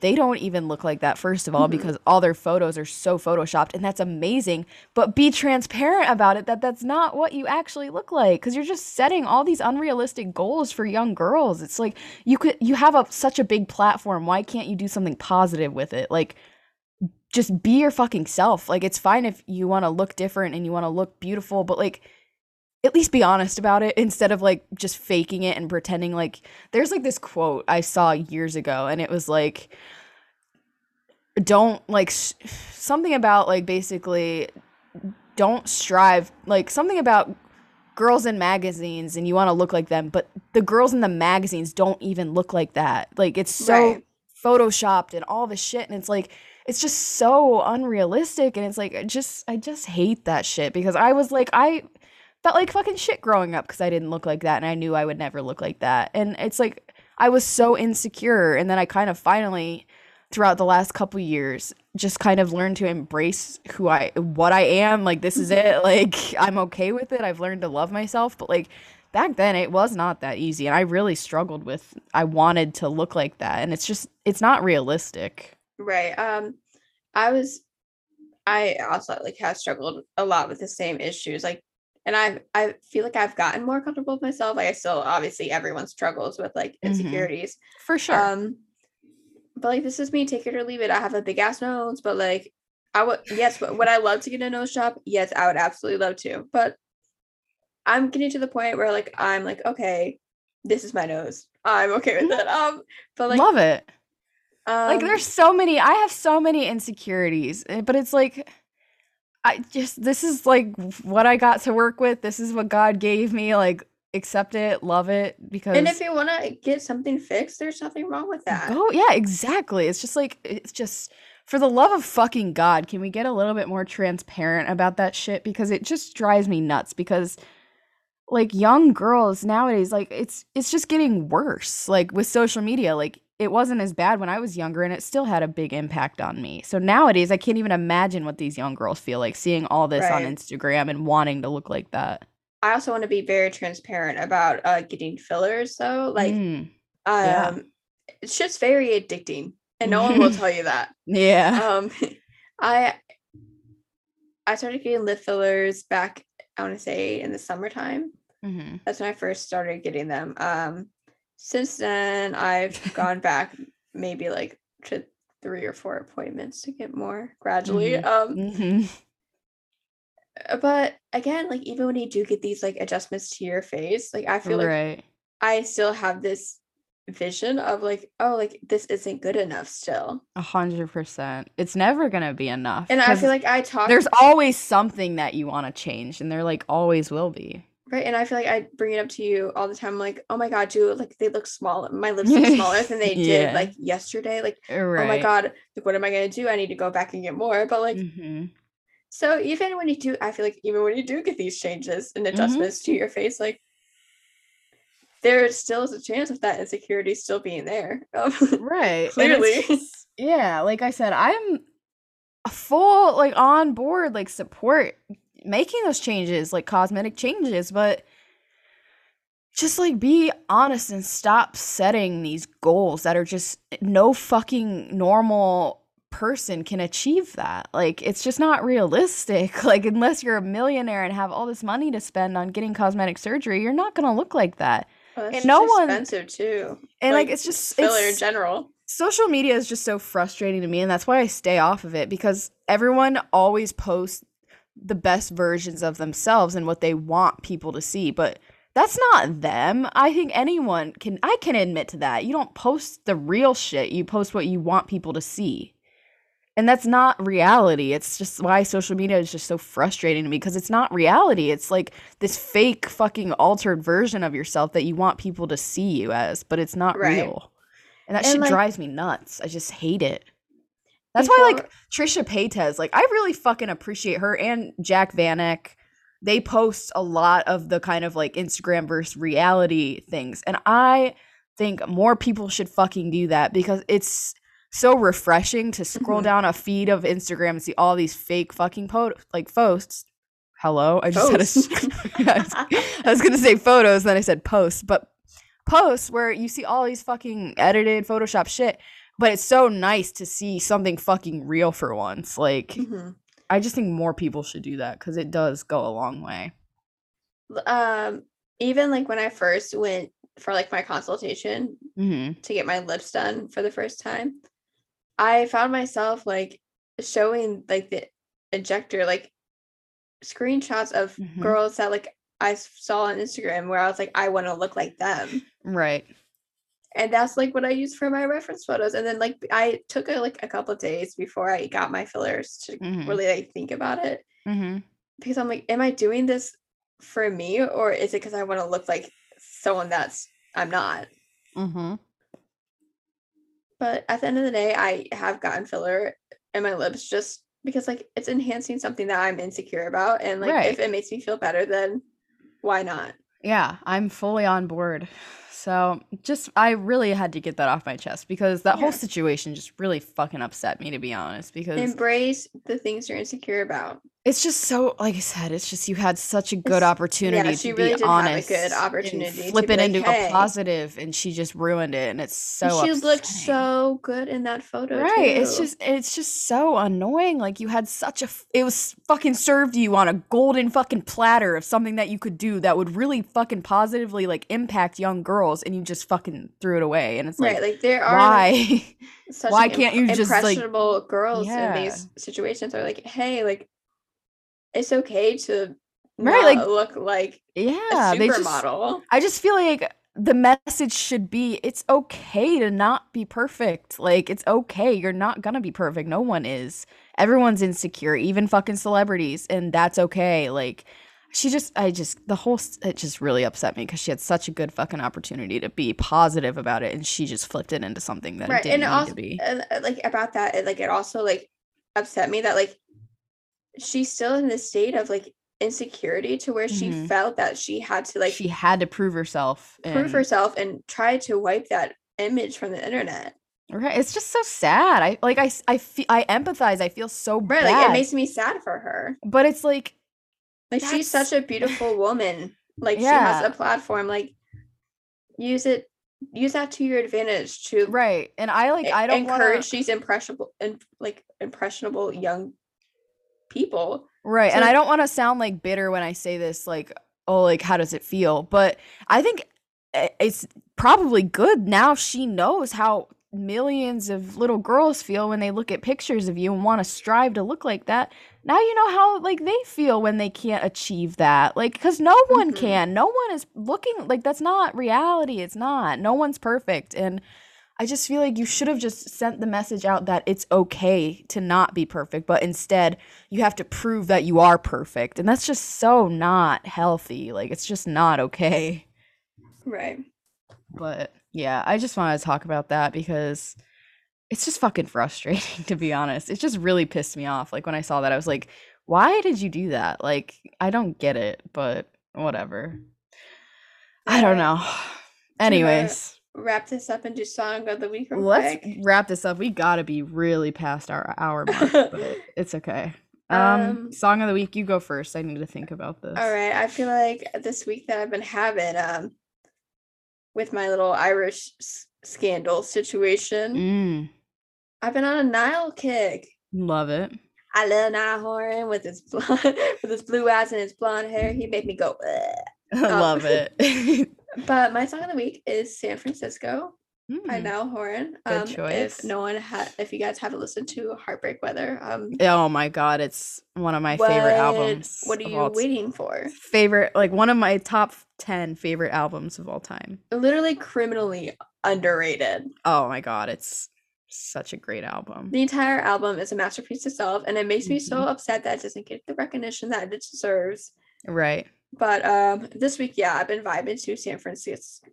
they don't even look like that, first of all, mm-hmm. because all their photos are so photoshopped, and that's amazing, but be transparent about it, that's not what you actually look like, because you're just setting all these unrealistic goals for young girls. It's you have such a big platform, why can't you do something positive with it? Just be your fucking self. It's fine if you want to look different and you want to look beautiful, but at least be honest about it, instead of just faking it and pretending. There's this quote I saw years ago, and it was don't something about basically don't strive, something about girls in magazines and you want to look like them, but the girls in the magazines don't even look like that. It's so right. photoshopped and all this shit, and it's it's just so unrealistic, and it's I just hate that shit, because I was I felt like fucking shit growing up because I didn't look like that, and I knew I would never look like that. And it's I was so insecure, and then I kind of finally throughout the last couple years just kind of learned to embrace what I am. This is it. I'm okay with it. I've learned to love myself, but back then it was not that easy, and I really struggled with I wanted to look like that, and it's not realistic. Right. I also have struggled a lot with the same issues. And I feel I've gotten more comfortable with myself. I still, obviously, everyone struggles with insecurities. Mm-hmm. For sure. But this is me, take it or leave it. I have a big ass nose, but I would, yes, but would I love to get a nose job? Yes, I would absolutely love to. But I'm getting to the point where I'm okay, this is my nose. I'm okay with it. But love it. There's so many. I have so many insecurities, but it's this is what I got to work with. This is what God gave me. Accept it, love it. Because and if you want to get something fixed, there's nothing wrong with that. Oh yeah, exactly. It's just for the love of fucking God, can we get a little bit more transparent about that shit? Because it just drives me nuts. Because young girls nowadays, it's just getting worse. With social media, it wasn't as bad when I was younger, and it still had a big impact on me. So nowadays, I can't even imagine what these young girls feel like seeing all this right. on Instagram and wanting to look like that. I also want to be very transparent about getting fillers, though. Yeah. It's just very addicting, and no one will tell you that. Yeah. I started getting lip fillers back, I want to say, in the summertime. Mm-hmm. That's when I first started getting them. Since then, I've gone back maybe to 3 or 4 appointments to get more gradually. Mm-hmm. But again, like, even when you do get these like adjustments to your face, like I feel like I still have this vision of like, oh, like this isn't good enough still. 100%. It's never gonna be enough. And I feel like I talk, there's always something that you want to change, and there like always will be. Right. And I feel like I bring it up to you all the time. I'm like, oh my God, dude, like they look small. My lips look smaller than they did like yesterday. Like, oh my God, like what am I gonna do? I need to go back and get more. But like, so even when you do, I feel like even when you do get these changes and adjustments to your face, like there still is a chance of that insecurity still being there. Right. Clearly. Yeah. Like I said, I'm full, like on board, like support making those changes, like cosmetic changes, but just like be honest and stop setting these goals that are just no fucking normal person can achieve that. Like, it's just not realistic. Like, unless you're a millionaire and have all this money to spend on getting cosmetic surgery, you're not gonna look like that. Well, and no one expensive too, and like it's just filler in general. Social media is just so frustrating to me, and that's why I stay off of it, because everyone always posts the best versions of themselves and what they want people to see, but that's not them. I think anyone can, I can admit to that. You don't post the real shit. You post what you want people to see. And that's not reality. It's just why social media is just so frustrating to me, because it's not reality. It's like this fake fucking altered version of yourself that you want people to see you as, but it's not real. And that shit like, drives me nuts. I just hate it. That's why, like, Trisha Paytas, like, I really fucking appreciate her and Jack Vanek. They post a lot of the kind of, like, Instagram versus reality things. And I think more people should fucking do that, because it's so refreshing to scroll down a feed of Instagram and see all these fake fucking posts. Hello? I just had a I was going to say photos, then I said posts. But posts where you see all these fucking edited Photoshop shit. But it's so nice to see something fucking real for once. Like, I just think more people should do that, because it does go a long way. Even, like, when I first went for, like, my consultation to get my lips done for the first time, I found myself, like, showing, like, the injector, like, screenshots of girls that, like, I saw on Instagram where I was like, I want to look like them. Right. And that's like what I use for my reference photos. And then like I took a couple of days before I got my fillers to really like think about it, because I'm like, am I doing this for me, or is it because I want to look like someone that's I'm not? But at the end of the day, I have gotten filler in my lips just because like it's enhancing something that I'm insecure about, and like if it makes me feel better, then why not? Yeah, I'm fully on board. So just, I really had to get that off my chest, because that whole situation just really fucking upset me, to be honest, because embrace the things you're insecure about. It's just so, like I said, it's just, you had such a good opportunity to really be honest. Have a good opportunity and flip it like, into a positive, and she just ruined it, and it's so and she upsetting. Looked so good in that photo too. It's just so annoying. Like, you had such a it was fucking served to you on a golden fucking platter of something that you could do that would really fucking positively like impact young girls, and you just fucking threw it away. And it's like, there are why such why can't you just impressionable like, girls in these situations are like, hey, like it's okay to like look like a supermodel. I just feel like the message should be, it's okay to not be perfect. Like, it's okay. You're not gonna be perfect. No one is. Everyone's insecure, even fucking celebrities, and that's okay. Like, she just, it just really upset me, because she had such a good fucking opportunity to be positive about it, and she just flipped it into something that it didn't need to be. And like about that, it also like upset me that like she's still in this state of like insecurity to where she felt that she had to like she had to prove herself and try to wipe that image from the internet. It's just so sad. I empathize. I feel so bad. Like, it makes me sad for her, but it's like she's such a beautiful woman. Like, she has a platform. Like, use that to your advantage to and I don't encourage these impressionable and like impressionable young people. And I don't want to sound like bitter when I say this, like, oh, like, how does it feel? But I think it's probably good now she knows how millions of little girls feel when they look at pictures of you and want to strive to look like that. Now you know how, like, they feel when they can't achieve that. Like, because no one can. No one is looking, like, that's not reality. It's not. No one's perfect. And I just feel like you should have just sent the message out that it's okay to not be perfect, but instead you have to prove that you are perfect. And that's just so not healthy. Like, it's just not okay. Right. But, yeah, I just wanted to talk about that because it's just fucking frustrating, to be honest. It just really pissed me off. Like, when I saw that, I was like, why did you do that? Like, I don't get it, but whatever. I don't know. Anyways. Wrap this up and do song of the week real quick. Let's wrap this up. We gotta be really past our hour mark, but it's okay. Song of the week, you go first. I need to think about this. All right. I feel like this week that I've been having, with my little Irish scandal situation. I've been on a Niall kick. Love it. I love Niall Horan with his blonde, with his blue eyes and his blonde hair. He made me go. Love it. But my song of the week is "San Francisco" by Niall Horan. Good choice. If you guys haven't listened to "Heartbreak Weather," oh my god, it's one of my favorite albums. What are you waiting for? Favorite, like one of my top 10 favorite albums of all time. Literally, criminally underrated. Oh my god, it's such a great album. The entire album is a masterpiece itself, and it makes me so upset that it doesn't get the recognition that it deserves. Right. But this week, yeah, I've been vibing to San Francisco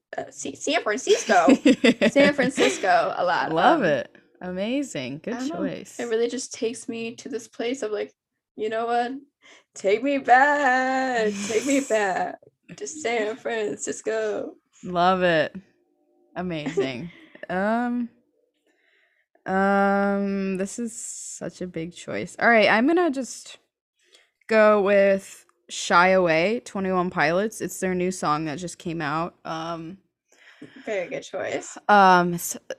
a lot. Love it. Amazing. Good choice. It really just takes me to this place of like, you know what? Take me back. Take me back to San Francisco. Love it. Amazing. This is such a big choice. All right, I'm going to just go with Shy Away, 21 Pilots. It's their new song that just came out. Very good choice.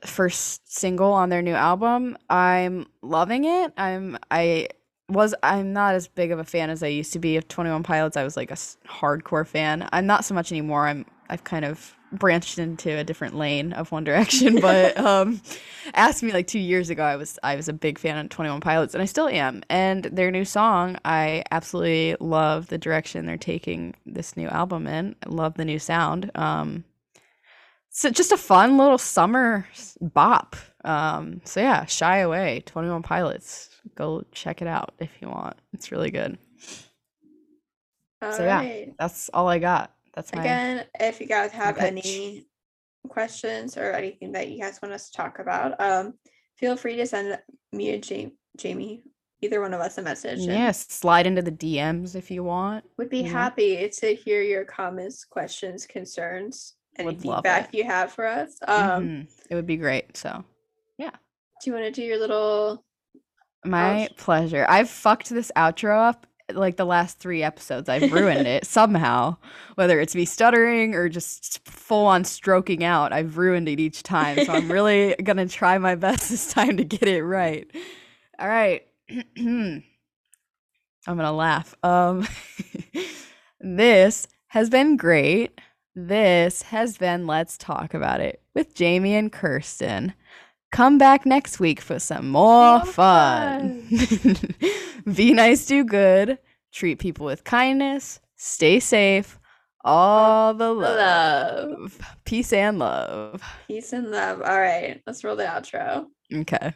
First single on their new album. I'm loving it. I'm not as big of a fan as I used to be of 21 Pilots. I was like a hardcore fan. I'm not so much anymore. I've kind of branched into a different lane of One Direction, but asked me like 2 years ago, I was a big fan of 21 Pilots, and I still am. And their new song, I absolutely love the direction they're taking this new album in. I love the new sound. So just a fun little summer bop. So yeah, Shy Away, 21 Pilots. Go check it out if you want. It's really good. Yeah, that's all I got. Again, if you guys have any questions or anything that you guys want us to talk about, feel free to send me and Jamie, either one of us, a message. Yes, slide into the DMs if you want. Would be happy to hear your comments, questions, concerns, any feedback you have for us. It would be great. So, yeah. Do you want to do your little? My pleasure. I've fucked this outro up. Like the last 3 episodes, I've ruined it somehow, whether it's me stuttering or just full on stroking out. I've ruined it each time. So I'm really going to try my best this time to get it right. All right. I'm going to laugh. This has been great. This has been Let's Talk About It with Jamie and Kirsten. Come back next week for some more fun. Be nice, do good, treat people with kindness, stay safe, all the love. Peace and love. All right, let's roll the outro. Okay.